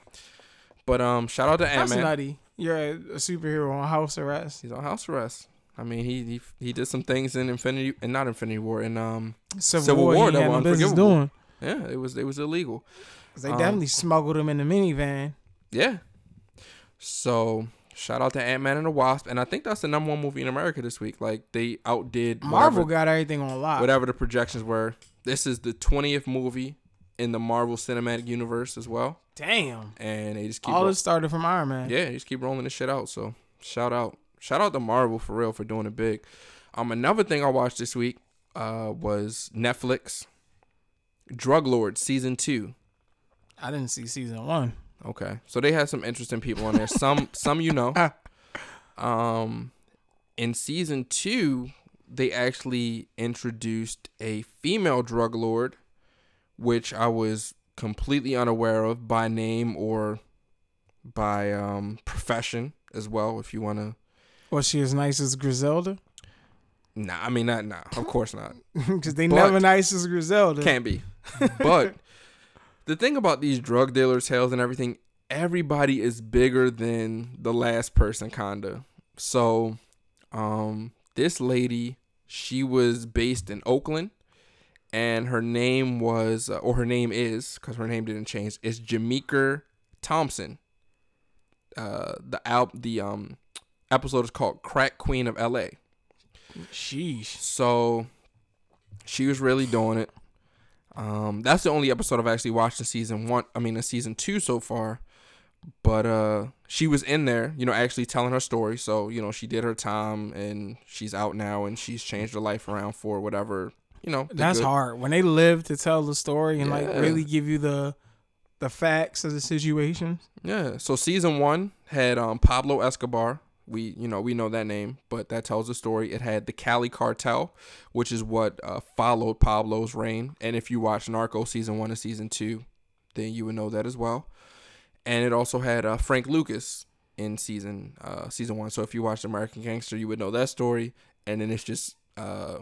but um, shout out to Ant-Man. That's nutty. You're a, a superhero on house arrest. He's on house arrest. I mean, he he, he did some things in Infinity and not Infinity War and in, um Civil, Civil War, War that were unforgivable. Doing. Yeah, it was it was illegal. They um, definitely smuggled him in the minivan. Yeah. So shout out to Ant-Man and the Wasp, and I think that's the number one movie in America this week. Like they outdid Marvel. Whatever, got everything on lock. Whatever the projections were, this is the twentieth movie in the Marvel Cinematic Universe as well. Damn. And they just keep all ro- this started from Iron Man. Yeah, they just keep rolling this shit out. So shout out. Shout out to Marvel for real for doing it big. Um, another thing I watched this week uh, was Netflix Drug Lords season two. I didn't see season one. Okay, so they had some interesting people on there. Some, some you know. Um, in season two, they actually introduced a female drug lord, which I was completely unaware of by name or by um profession as well. If you want to. Was she as nice as Griselda? Nah, I mean, not nah. Of course not. Because they but never nice as Griselda. Can't be. But the thing about these drug dealers' tales and everything, everybody is bigger than the last person, kinda. So, um, this lady, she was based in Oakland, and her name was, uh, or her name is, because her name didn't change, is Jameika Thompson. Uh, the al- the um. episode is called Crack Queen of L A. Sheesh. So she was really doing it. Um, that's the only episode I've actually watched in season one. I mean, in season two so far. But uh, she was in there, you know, actually telling her story. So, you know, she did her time and she's out now and she's changed her life around for whatever, you know. That's good. Hard. When they live to tell the story and yeah. like really give you the the facts of the situation. Yeah. So season one had um, Pablo Escobar. We, you know, we know that name, but that tells the story. It had the Cali Cartel, which is what uh, followed Pablo's reign. And if you watch Narcos season one and season two, then you would know that as well. And it also had uh, Frank Lucas in season uh, season one. So if you watched American Gangster, you would know that story. And then it's just uh,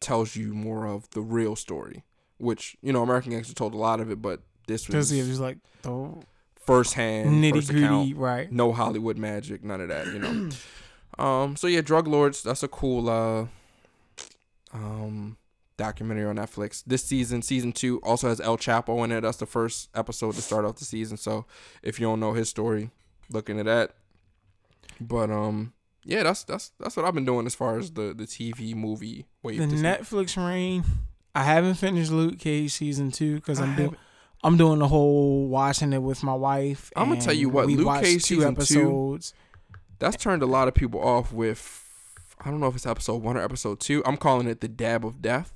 tells you more of the real story, which, you know, American Gangster told a lot of it, but this was, he was like, oh. Firsthand, nitty first gritty, right? No Hollywood magic, none of that, you know. um, so yeah, Drug Lords. That's a cool uh, um, documentary on Netflix. This season, season two, also has El Chapo in it. That's the first episode to start off the season. So if you don't know his story, look into that. But um, yeah, that's that's that's what I've been doing as far as the the T V movie wave. The Netflix reign. I haven't finished Luke Cage season two because I'm doing. I'm doing the whole watching it with my wife. I'm gonna tell you what, Luke Cage two episodes. Two, that's turned a lot of people off with. I don't know if it's episode one or episode two. I'm calling it the dab of death.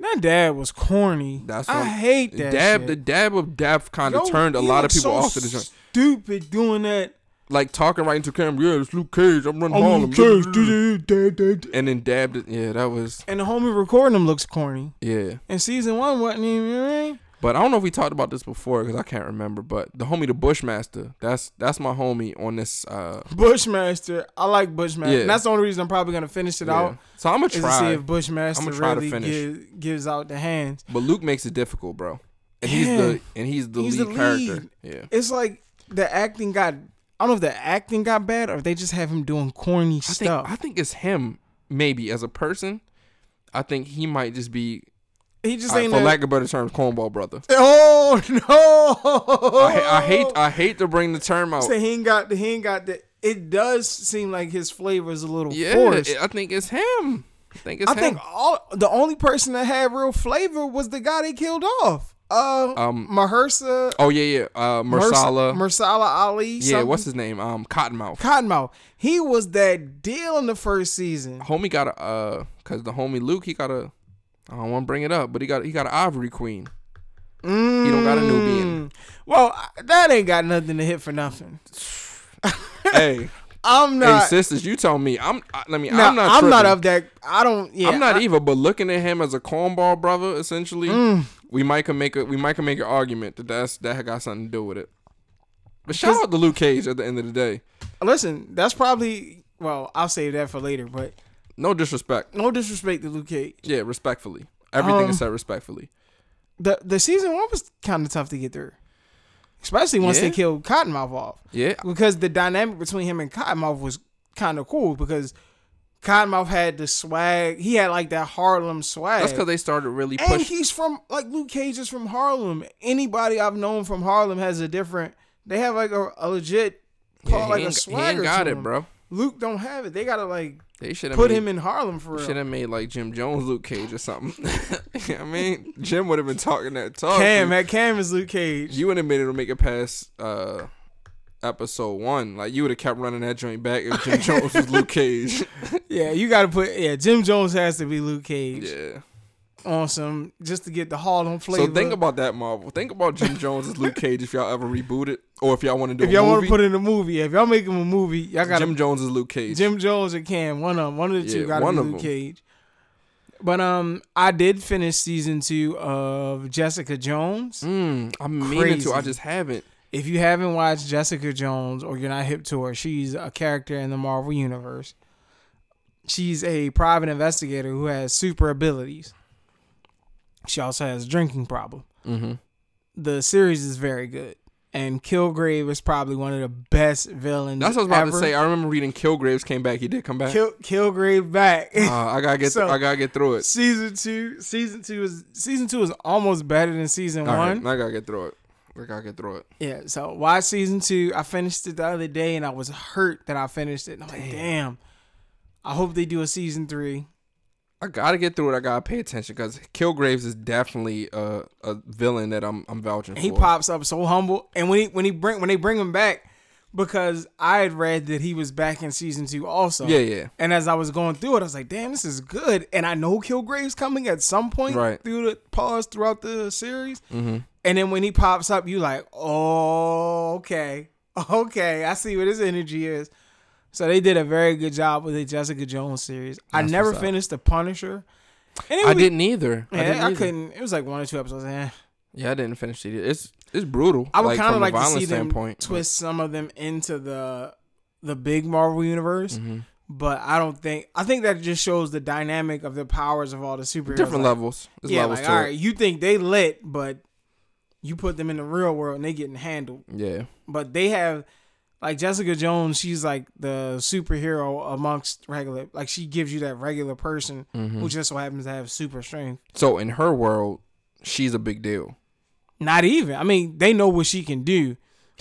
That dab was corny. That's I hate that. Dab shit. The dab of death kind of turned a lot of people so off to the joint. Stupid doing that. Like talking right into camera. Yeah, it's Luke Cage. I'm running all of them. And then dabbed it. Yeah, that was. And the homie recording them looks corny. Yeah. And season one wasn't even. But I don't know if we talked about this before because I can't remember. But the homie, the Bushmaster, that's that's my homie on this. Uh, Bushmaster, I like Bushmaster. Yeah. And that's the only reason I'm probably gonna finish it yeah. out. So I'm gonna try to see if Bushmaster really give, gives out the hands. But Luke makes it difficult, bro. And yeah. he's the and he's the he's lead, the lead character. Yeah, it's like the acting got. I don't know if the acting got bad or if they just have him doing corny I stuff. Think, I think it's him, maybe as a person. I think he might just be. He just ain't I, for that. Lack of better terms, cornball brother. Oh no! I, I hate, I hate to bring the term out. So he ain't got the, he ain't got the. It does seem like his flavor is a little yeah, forced. It, I think it's him. I think it's I him. think all the only person that had real flavor was the guy they killed off. Uh, um, Mahershala. Oh yeah, yeah. Uh, Mahershala. Mahershala Ali. Something. Yeah, what's his name? Um, Cottonmouth. Cottonmouth. He was that deal in the first season. Homie got a uh, cause the homie Luke, he got a. I don't want to bring it up, but he got he got an Ivory Queen. Mm. He don't got a Nubian. Well, that ain't got nothing to hit for nothing. Hey, I'm not. Hey, sisters, you tell me. I'm. I mean, now, I'm not. I'm tripping. Not of that. I don't. Yeah, I'm not I, either. But looking at him as a cornball brother, essentially, mm. we might can make a we might can make an argument that that's, that got something to do with it. But shout out to Luke Cage at the end of the day. Listen, that's probably well. I'll save that for later, but. No disrespect. No disrespect to Luke Cage. Yeah, respectfully. Everything um, is said respectfully. The the season one was kind of tough to get through. Especially once yeah. they killed Cottonmouth off. Yeah. Because the dynamic between him and Cottonmouth was kind of cool because Cottonmouth had the swag. He had like that Harlem swag. That's because they started really pushing. And he's from, like, Luke Cage is from Harlem. Anybody I've known from Harlem has a different, they have like a, a legit, yeah, like a swagger. He ain't got to it, him. bro. Luke don't have it. They gotta like they put made, him in Harlem for real. Should have made like Jim Jones Luke Cage or something. I mean, Jim would have been talking that talk. Cam, that Cam is Luke Cage. You wouldn't have been able to make it past uh, episode one. Like, you would have kept running that joint back if Jim Jones was Luke Cage. Yeah, you gotta put yeah. Jim Jones has to be Luke Cage. Yeah. On some just to get the Harlem flavor. So think about that, Marvel. Think about Jim Jones as Luke Cage if y'all ever reboot it, or if y'all want to do. If a y'all want to put in a movie, if y'all make him a movie, y'all got Jim Jones as Luke Cage. Jim Jones or Cam, one of them, one of the yeah, two got to be Luke them. Cage. But um, I did finish season two of Jessica Jones. Mm, I'm meaning to. I just haven't. If you haven't watched Jessica Jones or you're not hip to her, she's a character in the Marvel universe. She's a private investigator who has super abilities. She also has a drinking problem. Mm-hmm. The series is very good. And Kilgrave is probably one of the best villains ever. That's what I was about ever. to say. I remember reading Kilgrave's came back. He did come back. Kill, Kilgrave back. Uh, I gotta get. So, th- I gotta get through it. Season two. Season two is. Season two is almost better than season All one. Right, I gotta get through it. I gotta get through it. Yeah. So watch season two. I finished it the other day, and I was hurt that I finished it. And I'm damn. like, damn. I hope they do a season three. I gotta get through it. I gotta pay attention because Kilgraves is definitely a, a villain that I'm I'm vouching for. He pops up so humble, and when he when he bring when they bring him back, because I had read that he was back in season two also. Yeah, yeah. And as I was going through it, I was like, damn, this is good. And I know Kilgraves coming at some point right. through the pause throughout the series. Mm-hmm. And then when he pops up, you like, oh, okay, okay, I see what his energy is. So they did a very good job with the Jessica Jones series. That's I never finished The Punisher. And I, we, didn't yeah, I didn't I either. I couldn't. It was like one or two episodes. Eh. Yeah, I didn't finish it either. It's it's brutal. I would like, kind of like to see them twist some of them into the the big Marvel universe. Mm-hmm. But I don't think. I think that just shows the dynamic of the powers of all the superheroes. Different like, levels. There's yeah, levels like, all right, it. You think they lit, but you put them in the real world and they getting handled. Yeah. But they have... Like, Jessica Jones, she's, like, the superhero amongst regular... Like, she gives you that regular person mm-hmm. who just so happens to have super strength. So, in her world, she's a big deal. Not even. I mean, they know what she can do.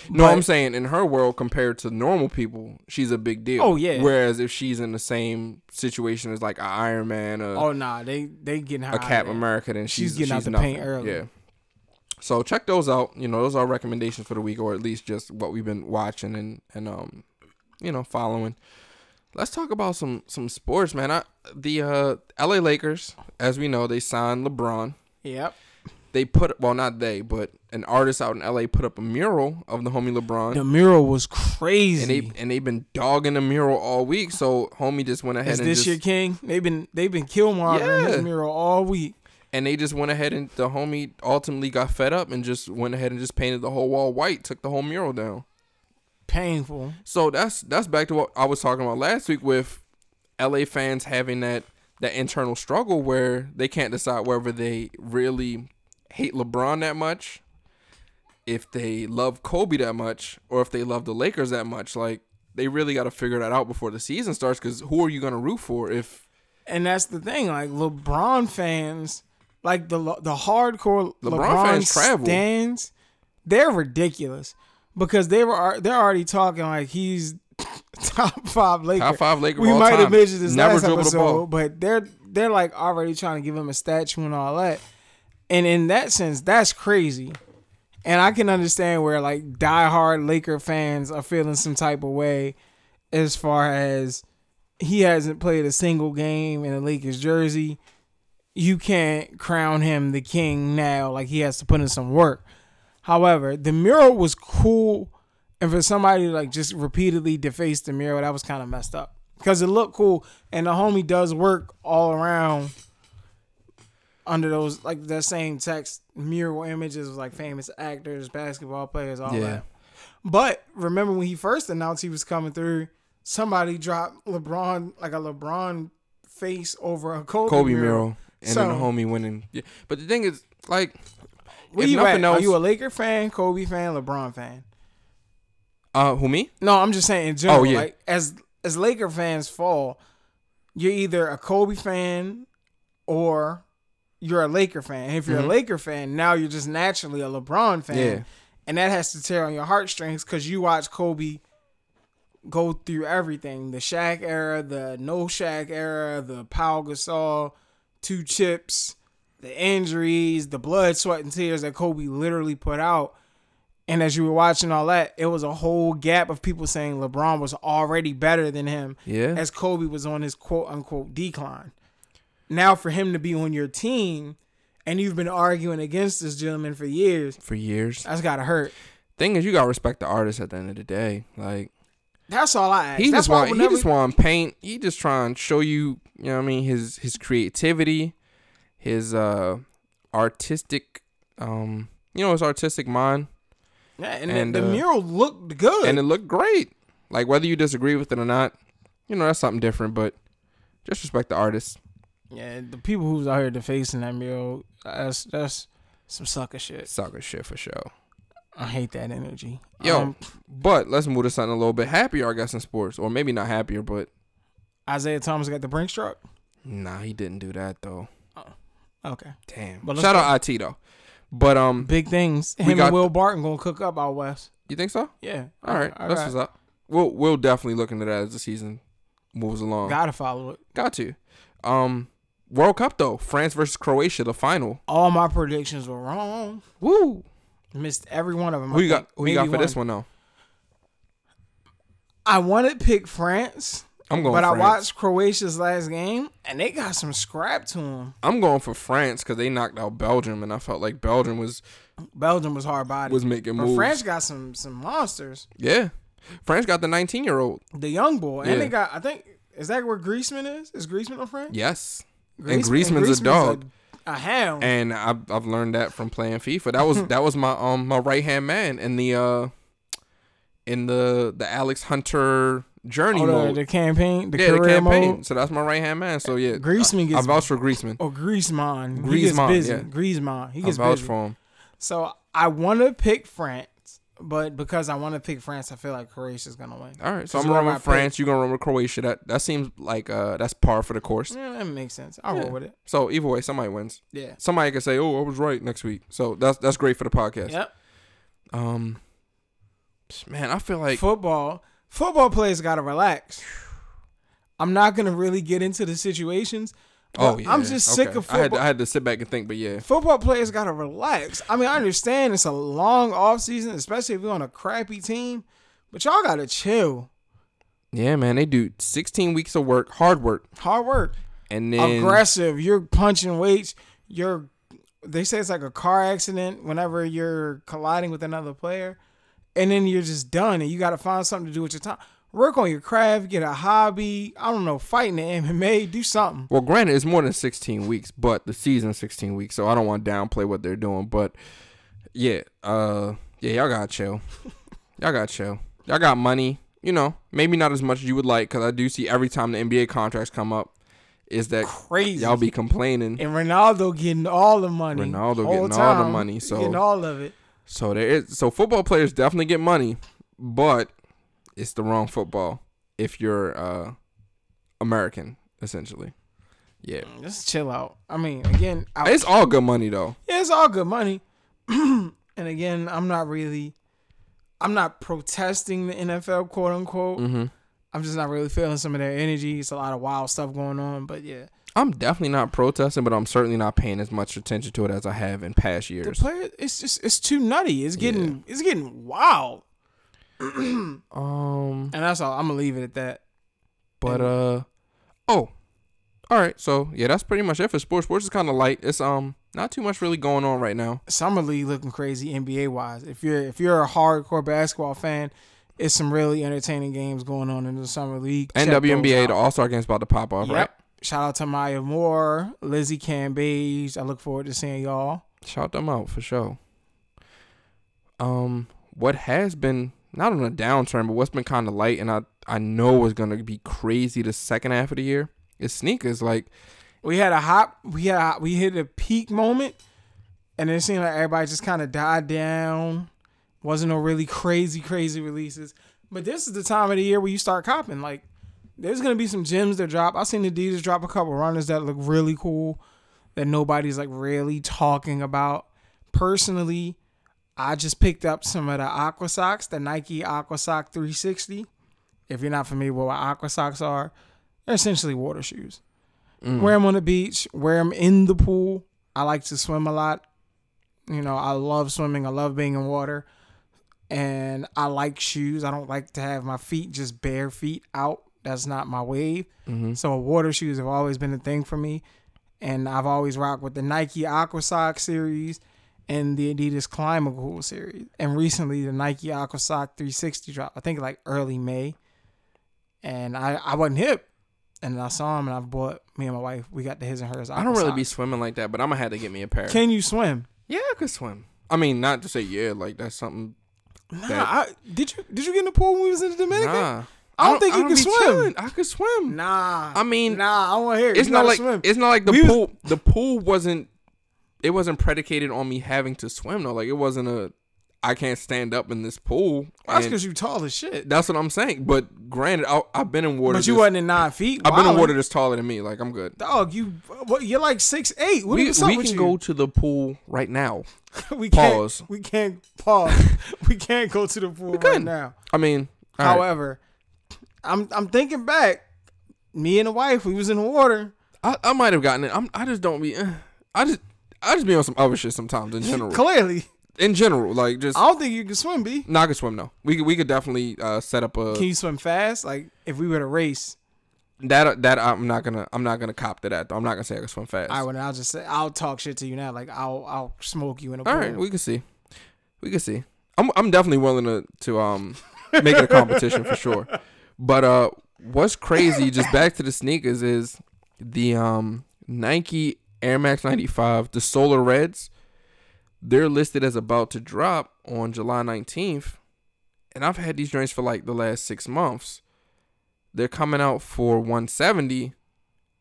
No, I'm saying in her world, compared to normal people, she's a big deal. Oh, yeah. Whereas if she's in the same situation as, like, an Iron Man or... Oh, nah. They, they getting her a Cap America, then she's, she's getting she's out the nothing. paint early. Yeah. So check those out. You know, those are recommendations for the week, or at least just what we've been watching and, and um, you know, following. Let's talk about some some sports, man. I, the uh, L A Lakers, as we know, they signed LeBron. Yep. They put, well, not they, but an artist out in L A put up a mural of the homie LeBron. The mural was crazy. And, they, and they've been dogging the mural all week, so homie just went ahead Is and this just... your king? They've been, they've been Killmonger yeah. in this mural all week. And they just went ahead and the homie ultimately got fed up and just went ahead and just painted the whole wall white, took the whole mural down. Painful. So that's that's back to what I was talking about last week with L A fans having that, that internal struggle where they can't decide whether they really hate LeBron that much, if they love Kobe that much, or if they love the Lakers that much. Like, they really got to figure that out before the season starts because who are you going to root for if... And that's the thing. Like, LeBron fans... Like, the the hardcore LeBron, LeBron fans stands, travel. They're ridiculous because they were they're already talking like he's top five Laker. Top five Laker. We all might time. have mentioned this Never last episode, the ball. but they're they're like already trying to give him a statue and all that. And in that sense, that's crazy. And I can understand where like diehard Laker fans are feeling some type of way as far as he hasn't played a single game in a Lakers jersey. You can't crown him the king now. Like, he has to put in some work. However, the mural was cool. And for somebody to, like, just repeatedly deface the mural, that was kind of messed up. Because it looked cool. And the homie does work all around under those, like, the same text mural images of, like, famous actors, basketball players, all yeah. that. But remember when he first announced he was coming through, somebody dropped LeBron, like, a LeBron face over a Kobe, Kobe mural. mural. And so, then the homie winning. Yeah. But the thing is, like, where if you nothing at? Else, are you a Laker fan, Kobe fan, LeBron fan? Uh, who, me? No, I'm just saying in general. Oh, yeah. Like, as as Laker fans fall, you're either a Kobe fan or you're a Laker fan. And if you're mm-hmm. a Laker fan, now you're just naturally a LeBron fan. Yeah. And that has to tear on your heartstrings because you watch Kobe go through everything. The Shaq era, the no Shaq era, the Pau Gasol, two chips, the injuries, the blood, sweat, and tears that Kobe literally put out. And as you were watching all that, it was a whole gap of people saying LeBron was already better than him yeah. as Kobe was on his quote-unquote decline. Now for him to be on your team, and you've been arguing against this gentleman for years. For years. That's got to hurt. Thing is, you got to respect the artist at the end of the day. Like, that's all I ask. He that's just want, he just want paint. He just trying to show you, you know what I mean, his, his creativity, his uh, artistic, um, you know, his artistic mind. Yeah, and, and the, the uh, mural looked good. And it looked great. Like, whether you disagree with it or not, you know, that's something different. But just respect the artist. Yeah, the people who's out here defacing that mural, that's that's some sucker shit. Sucker shit for sure. I hate that energy. Yo, um, but let's move to something a little bit happier, I guess, in sports. Or maybe not happier, but... Isaiah Thomas got the Brinks truck? Nah, he didn't do that, though. Oh, okay. Damn. But shout out go. I T, though. But, um... Big things. Him and Will th- Barton gonna cook up out west. You think so? Yeah. All right. All right. That's what's up. We'll, we'll definitely look into that as the season moves along. Gotta follow it. Got to. Um... World Cup, though. France versus Croatia, the final. All my predictions were wrong. Woo. Missed every one of them. Who you got, who you got for one. this one, though? I wanted to pick France. I'm going but France. I watched Croatia's last game, and they got some scrap to them. I'm going for France because they knocked out Belgium, and I felt like Belgium was... Belgium was hard-bodied. Was making moves. But France got some, some monsters. Yeah. France got the nineteen-year-old. The young boy. Yeah. And they got, I think... Is that where Griezmann is? Is Griezmann on France? Yes. Griezmann, and Griezmann's, and Griezmann's a dog, a, a hound, and I've I've learned that from playing FIFA. That was that was my um my right hand man in the uh in the the Alex Hunter journey oh, mode, the, the campaign, the yeah, career the campaign. Mode. So that's my right hand man. So yeah, Griezmann gets I, I vouch for Griezmann. Oh, Griezmann, Griezmann, he gets busy. Yeah. Griezmann, he gets I vouch busy. For him. So I want to pick France, but because I want to pick France, I feel like Croatia's gonna win. All right, so I'm going with France. You're gonna run with Croatia. That that seems like uh that's par for the course. Yeah, that makes sense. I'll yeah. roll with it. So either way, somebody wins. Yeah, somebody can say, "Oh, I was right" next week. So that's that's great for the podcast. Yep. Um, man, I feel like football football players gotta relax. I'm not gonna really get into the situations. Well, oh, yeah. I'm just okay. sick of football. I had, to, I had to sit back and think, but yeah. Football players got to relax. I mean, I understand it's a long offseason, especially if you're on a crappy team, but y'all got to chill. Yeah, man. They do sixteen weeks of work, hard work. Hard work. And then aggressive. You're punching weights. You're. They say it's like a car accident whenever you're colliding with another player, and then you're just done, and you got to find something to do with your time. Work on your craft, get a hobby, I don't know, fighting the M M A, do something. Well, granted, it's more than sixteen weeks, but the season's sixteen weeks, so I don't want to downplay what they're doing. But, yeah, uh, yeah, y'all got to chill. Y'all got to chill. Y'all got money, you know, maybe not as much as you would like, because I do see every time the N B A contracts come up, is that crazy. Y'all be complaining. And Ronaldo getting all the money. Ronaldo getting time, all the money. So getting all of it. So there is. So football players definitely get money, but... It's the wrong football if you're uh, American, essentially. Yeah. Just chill out. I mean, again. I, it's all good money, though. Yeah, it's all good money. And again, I'm not really, I'm not protesting the N F L, quote unquote. Mm-hmm. I'm just not really feeling some of their energy. It's a lot of wild stuff going on, but yeah. I'm definitely not protesting, but I'm certainly not paying as much attention to it as I have in past years. The player, it's just, it's too nutty. It's getting, yeah. it's getting wild. um and that's all. I'm gonna leave it at that. But uh oh, all right. So yeah, that's pretty much it for sports. Sports is kind of light. It's um not too much really going on right now. Summer league looking crazy N B A wise. If you're if you're a hardcore basketball fan, it's some really entertaining games going on in the summer league. And W N B A, the All Star game's about to pop off. Yep. Right. Shout out to Maya Moore, Lizzie Cambage. I look forward to seeing y'all. Shout them out for sure. Um, what has been. Not on a downturn, but what's been kind of light, and I, I know it's going to be crazy the second half of the year, is sneakers. Like we had a hop, we had a, we hit a peak moment, and it seemed like everybody just kind of died down. Wasn't no really crazy, crazy releases. But this is the time of the year where you start copping. Like there's going to be some gems that drop. I've seen Adidas drop a couple runners that look really cool that nobody's like really talking about. Personally, I just picked up some of the Aqua Socks, the Nike Aqua Sock three sixty. If you're not familiar with what Aqua Socks are, they're essentially water shoes. Mm. Wear them on the beach, wear them in the pool. I like to swim a lot. You know, I love swimming. I love being in water. And I like shoes. I don't like to have my feet just bare feet out. That's not my wave. Mm-hmm. So water shoes have always been a thing for me. And I've always rocked with the Nike Aqua Sock series and the Adidas Climacool series. And recently, the Nike Aqua Sock three sixty dropped, I think like early May. And I, I wasn't hip. And I saw him and I bought, me and my wife, we got the his and hers. I don't really socks. be swimming like that, but I'm going to have to get me a pair. Can you swim? Yeah, I could swim. I mean, not to say, yeah, like that's something. Nah, that... I, did you did you get in the pool when we was in the Dominican? Nah. I don't, I don't think I you don't can swim. Chilling. I could swim. Nah. I mean. Nah, I want to hear it. It's not, like, it's not like the we pool. Was... The pool wasn't, it wasn't predicated on me having to swim though. Like it wasn't a, I can't stand up in this pool. That's because you tall as shit. That's what I'm saying. But granted, I, I've been in water. But you this, wasn't in nine feet. I've wilding. been in water that's taller than me. Like, I'm good. Dog, you, you're like six eight. What we is up we with can you? Go to the pool right now. we pause. Can't, we can't pause. we can't go to the pool right now. I mean. However, right. I'm I'm thinking back. Me and the wife, we was in the water. I, I might have gotten it. I'm, I just don't be. I just I just be on some other shit sometimes in general. Clearly. In general, like just. I don't think you can swim, B. No, I can swim, no. We we could definitely uh, set up a. Can you swim fast? Like if we were to race. That that I'm not gonna I'm not gonna cop to that. Though. I'm not gonna say I can swim fast. All right, well, I'll just say I'll talk shit to you now. Like I'll I'll smoke you in a pool. All right, we can see, we can see. I'm I'm definitely willing to to um make it a competition for sure. But uh, what's crazy? Just back to the sneakers is the um Nike Air Max ninety-five, the Solar Reds. They're listed as about to drop on July nineteenth. And I've had these joints for like the last six months. They're coming out for one hundred seventy dollars.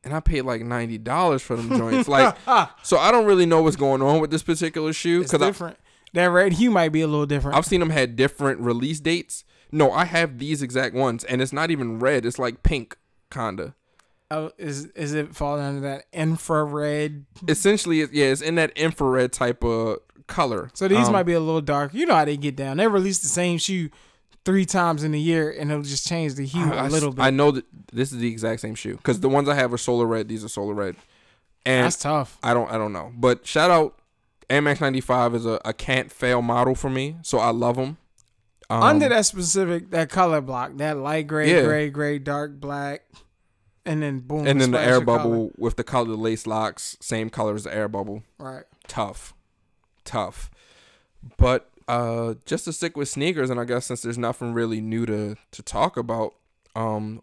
And I paid like ninety dollars for them joints. Like, so I don't really know what's going on with this particular shoe. It's different. I, that red hue might be a little different. I've seen them had different release dates. No, I have these exact ones. And it's not even red. It's like pink, kinda. Oh, is is it falling under that infrared? Essentially, yeah, it's in that infrared type of color. So these um, might be a little dark. You know how they get down. They release the same shoe three times in a year, and it'll just change the hue I, a little bit. I know that this is the exact same shoe because the ones I have are Solar Red. These are Solar Red, and that's tough. I don't I don't know, but shout out Air Max ninety-five is a, a can't fail model for me, so I love them. Um, under that specific that color block, that light gray, yeah. gray, gray, dark black. And then boom. And then the air bubble color. With the color lace locks, same color as the air bubble. Right. Tough. Tough. But uh, just to stick with sneakers, and I guess since there's nothing really new to, to talk about, um,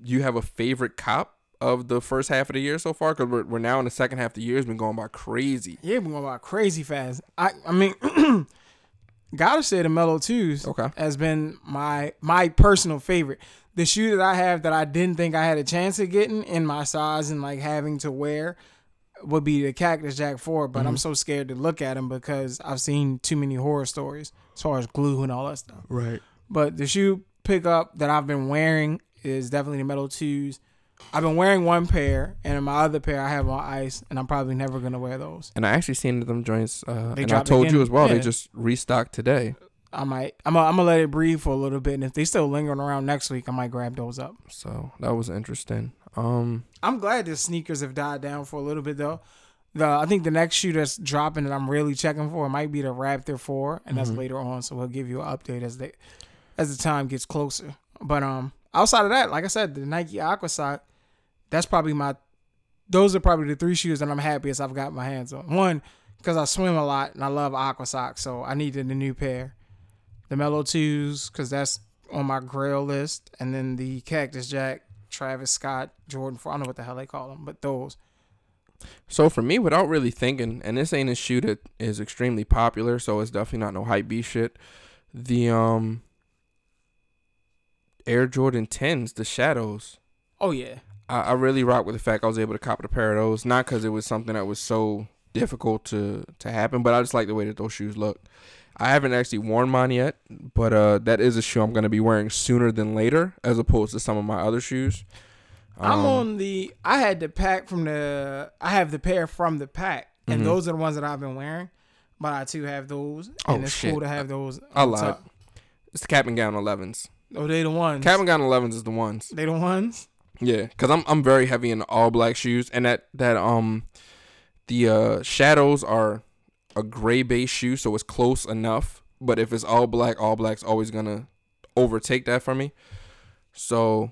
you have a favorite cop of the first half of the year so far? Because we're, we're now in the second half of the year. It's been going by crazy. Yeah, we're going by crazy fast. I, I mean... Gotta say the Mellow Twos okay. has been my my personal favorite. The shoe that I have that I didn't think I had a chance of getting in my size and like having to wear would be the Cactus Jack four, but mm-hmm. I'm so scared to look at them because I've seen too many horror stories as far as glue and all that stuff. Right. But the shoe pickup that I've been wearing is definitely the Mellow Twos. I've been wearing one pair, and in my other pair, I have on ice, and I'm probably never going to wear those. And I actually seen them joints, uh, and I told you as well, yeah. They just restocked today. I might. I'm going to let it breathe for a little bit, and if they still lingering around next week, I might grab those up. So, that was interesting. Um, I'm glad the sneakers have died down for a little bit, though. The I think the next shoe that's dropping that I'm really checking for might be the Raptor four, and that's mm-hmm. later on, so we'll give you an update as the, as the time gets closer. But um, outside of that, like I said, the Nike Aqua Sock, That's probably my, those are probably the three shoes that I'm happiest I've got my hands on. One, because I swim a lot and I love Aqua Socks, so I needed a new pair. The Mellow Twos, because that's on my grail list. And then the Cactus Jack, Travis Scott, Jordan four, I don't know what the hell they call them, but those. So for me, without really thinking, and this ain't a shoe that is extremely popular, so it's definitely not no hype B shit. The um, Air Jordan tens, the Shadows. Oh, yeah. I really rock with the fact I was able to cop a pair of those. Not because it was something that was so difficult to, to happen, but I just like the way that those shoes look. I haven't actually worn mine yet, but uh, that is a shoe I'm going to be wearing sooner than later, as opposed to some of my other shoes. Um, I'm on the, I had the pack from the, I have the pair from the pack, and mm-hmm. those are the ones that I've been wearing, but I too have those, and oh, it's shit. cool to have those. I lied. Top. It's the Cap and Gown elevens. Oh, they the ones. Cap and Gown elevens is the ones. They the ones? Yeah, because I'm I'm very heavy in all black shoes, and that, that um, the uh, shadows are a gray base shoe, so it's close enough, but if it's all black, all black's always going to overtake that for me. So,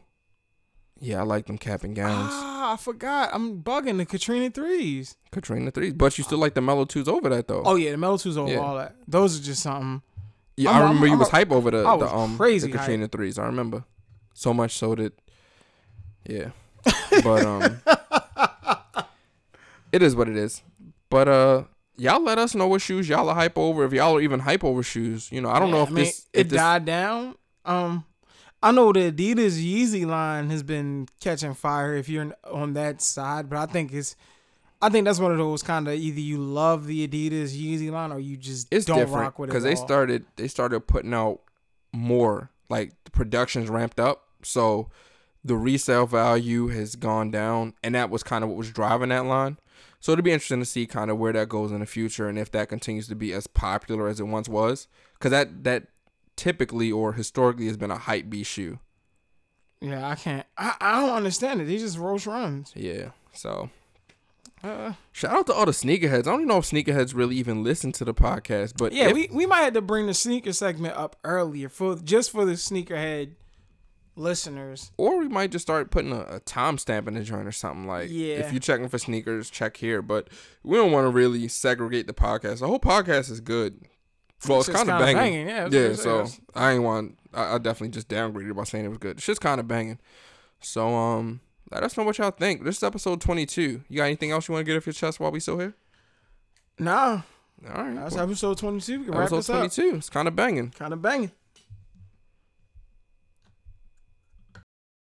yeah, I like them Cap and Gowns. Ah, I forgot. I'm bugging the Katrina threes. Katrina threes, but you still like the Mellow twos over that, though. Oh, yeah, the Mellow twos over yeah. all that. Those are just something. Yeah, I'm, I remember I'm, you I'm, was hype over the, the um crazy the Katrina hype. threes. I remember. So much so that, yeah. But um, it is what it is. But, uh... y'all let us know what shoes y'all are hype over. If y'all are even hype over shoes, you know, I don't yeah, know if I mean, this if it this... died down. Um, I know the Adidas Yeezy line has been catching fire if you're on that side, but I think it's, I think that's one of those kind of either you love the Adidas Yeezy line or you just it's don't rock with it. Because they started they started putting out more, like the production's ramped up, so the resale value has gone down, and that was kind of what was driving that line. So it'll be interesting to see kind of where that goes in the future and if that continues to be as popular as it once was. Because that, that typically or historically has been a hype B shoe. Yeah, I can't. I, I don't understand it. They just roast runs. Yeah, so. Uh, Shout out to all the sneakerheads. I don't even know if sneakerheads really even listen to the podcast. But yeah, if, we, we might have to bring the sneaker segment up earlier for just for the sneakerhead listeners, or we might just start putting a, a timestamp in the joint or something. Like, yeah, if you're checking for sneakers, check here. But we don't want to really segregate the podcast. The whole podcast is good. Well, it's, it's kind of banging. banging. Yeah, yeah. Good. So I ain't want. I, I definitely just downgraded by saying it was good. It's just kind of banging. So um, let us know what y'all think. This is episode twenty-two. You got anything else you want to get off your chest while we still here? Nah. All right. That's well, episode twenty-two. We can wrap this up. Episode twenty-two. It's kind of banging. Kind of banging.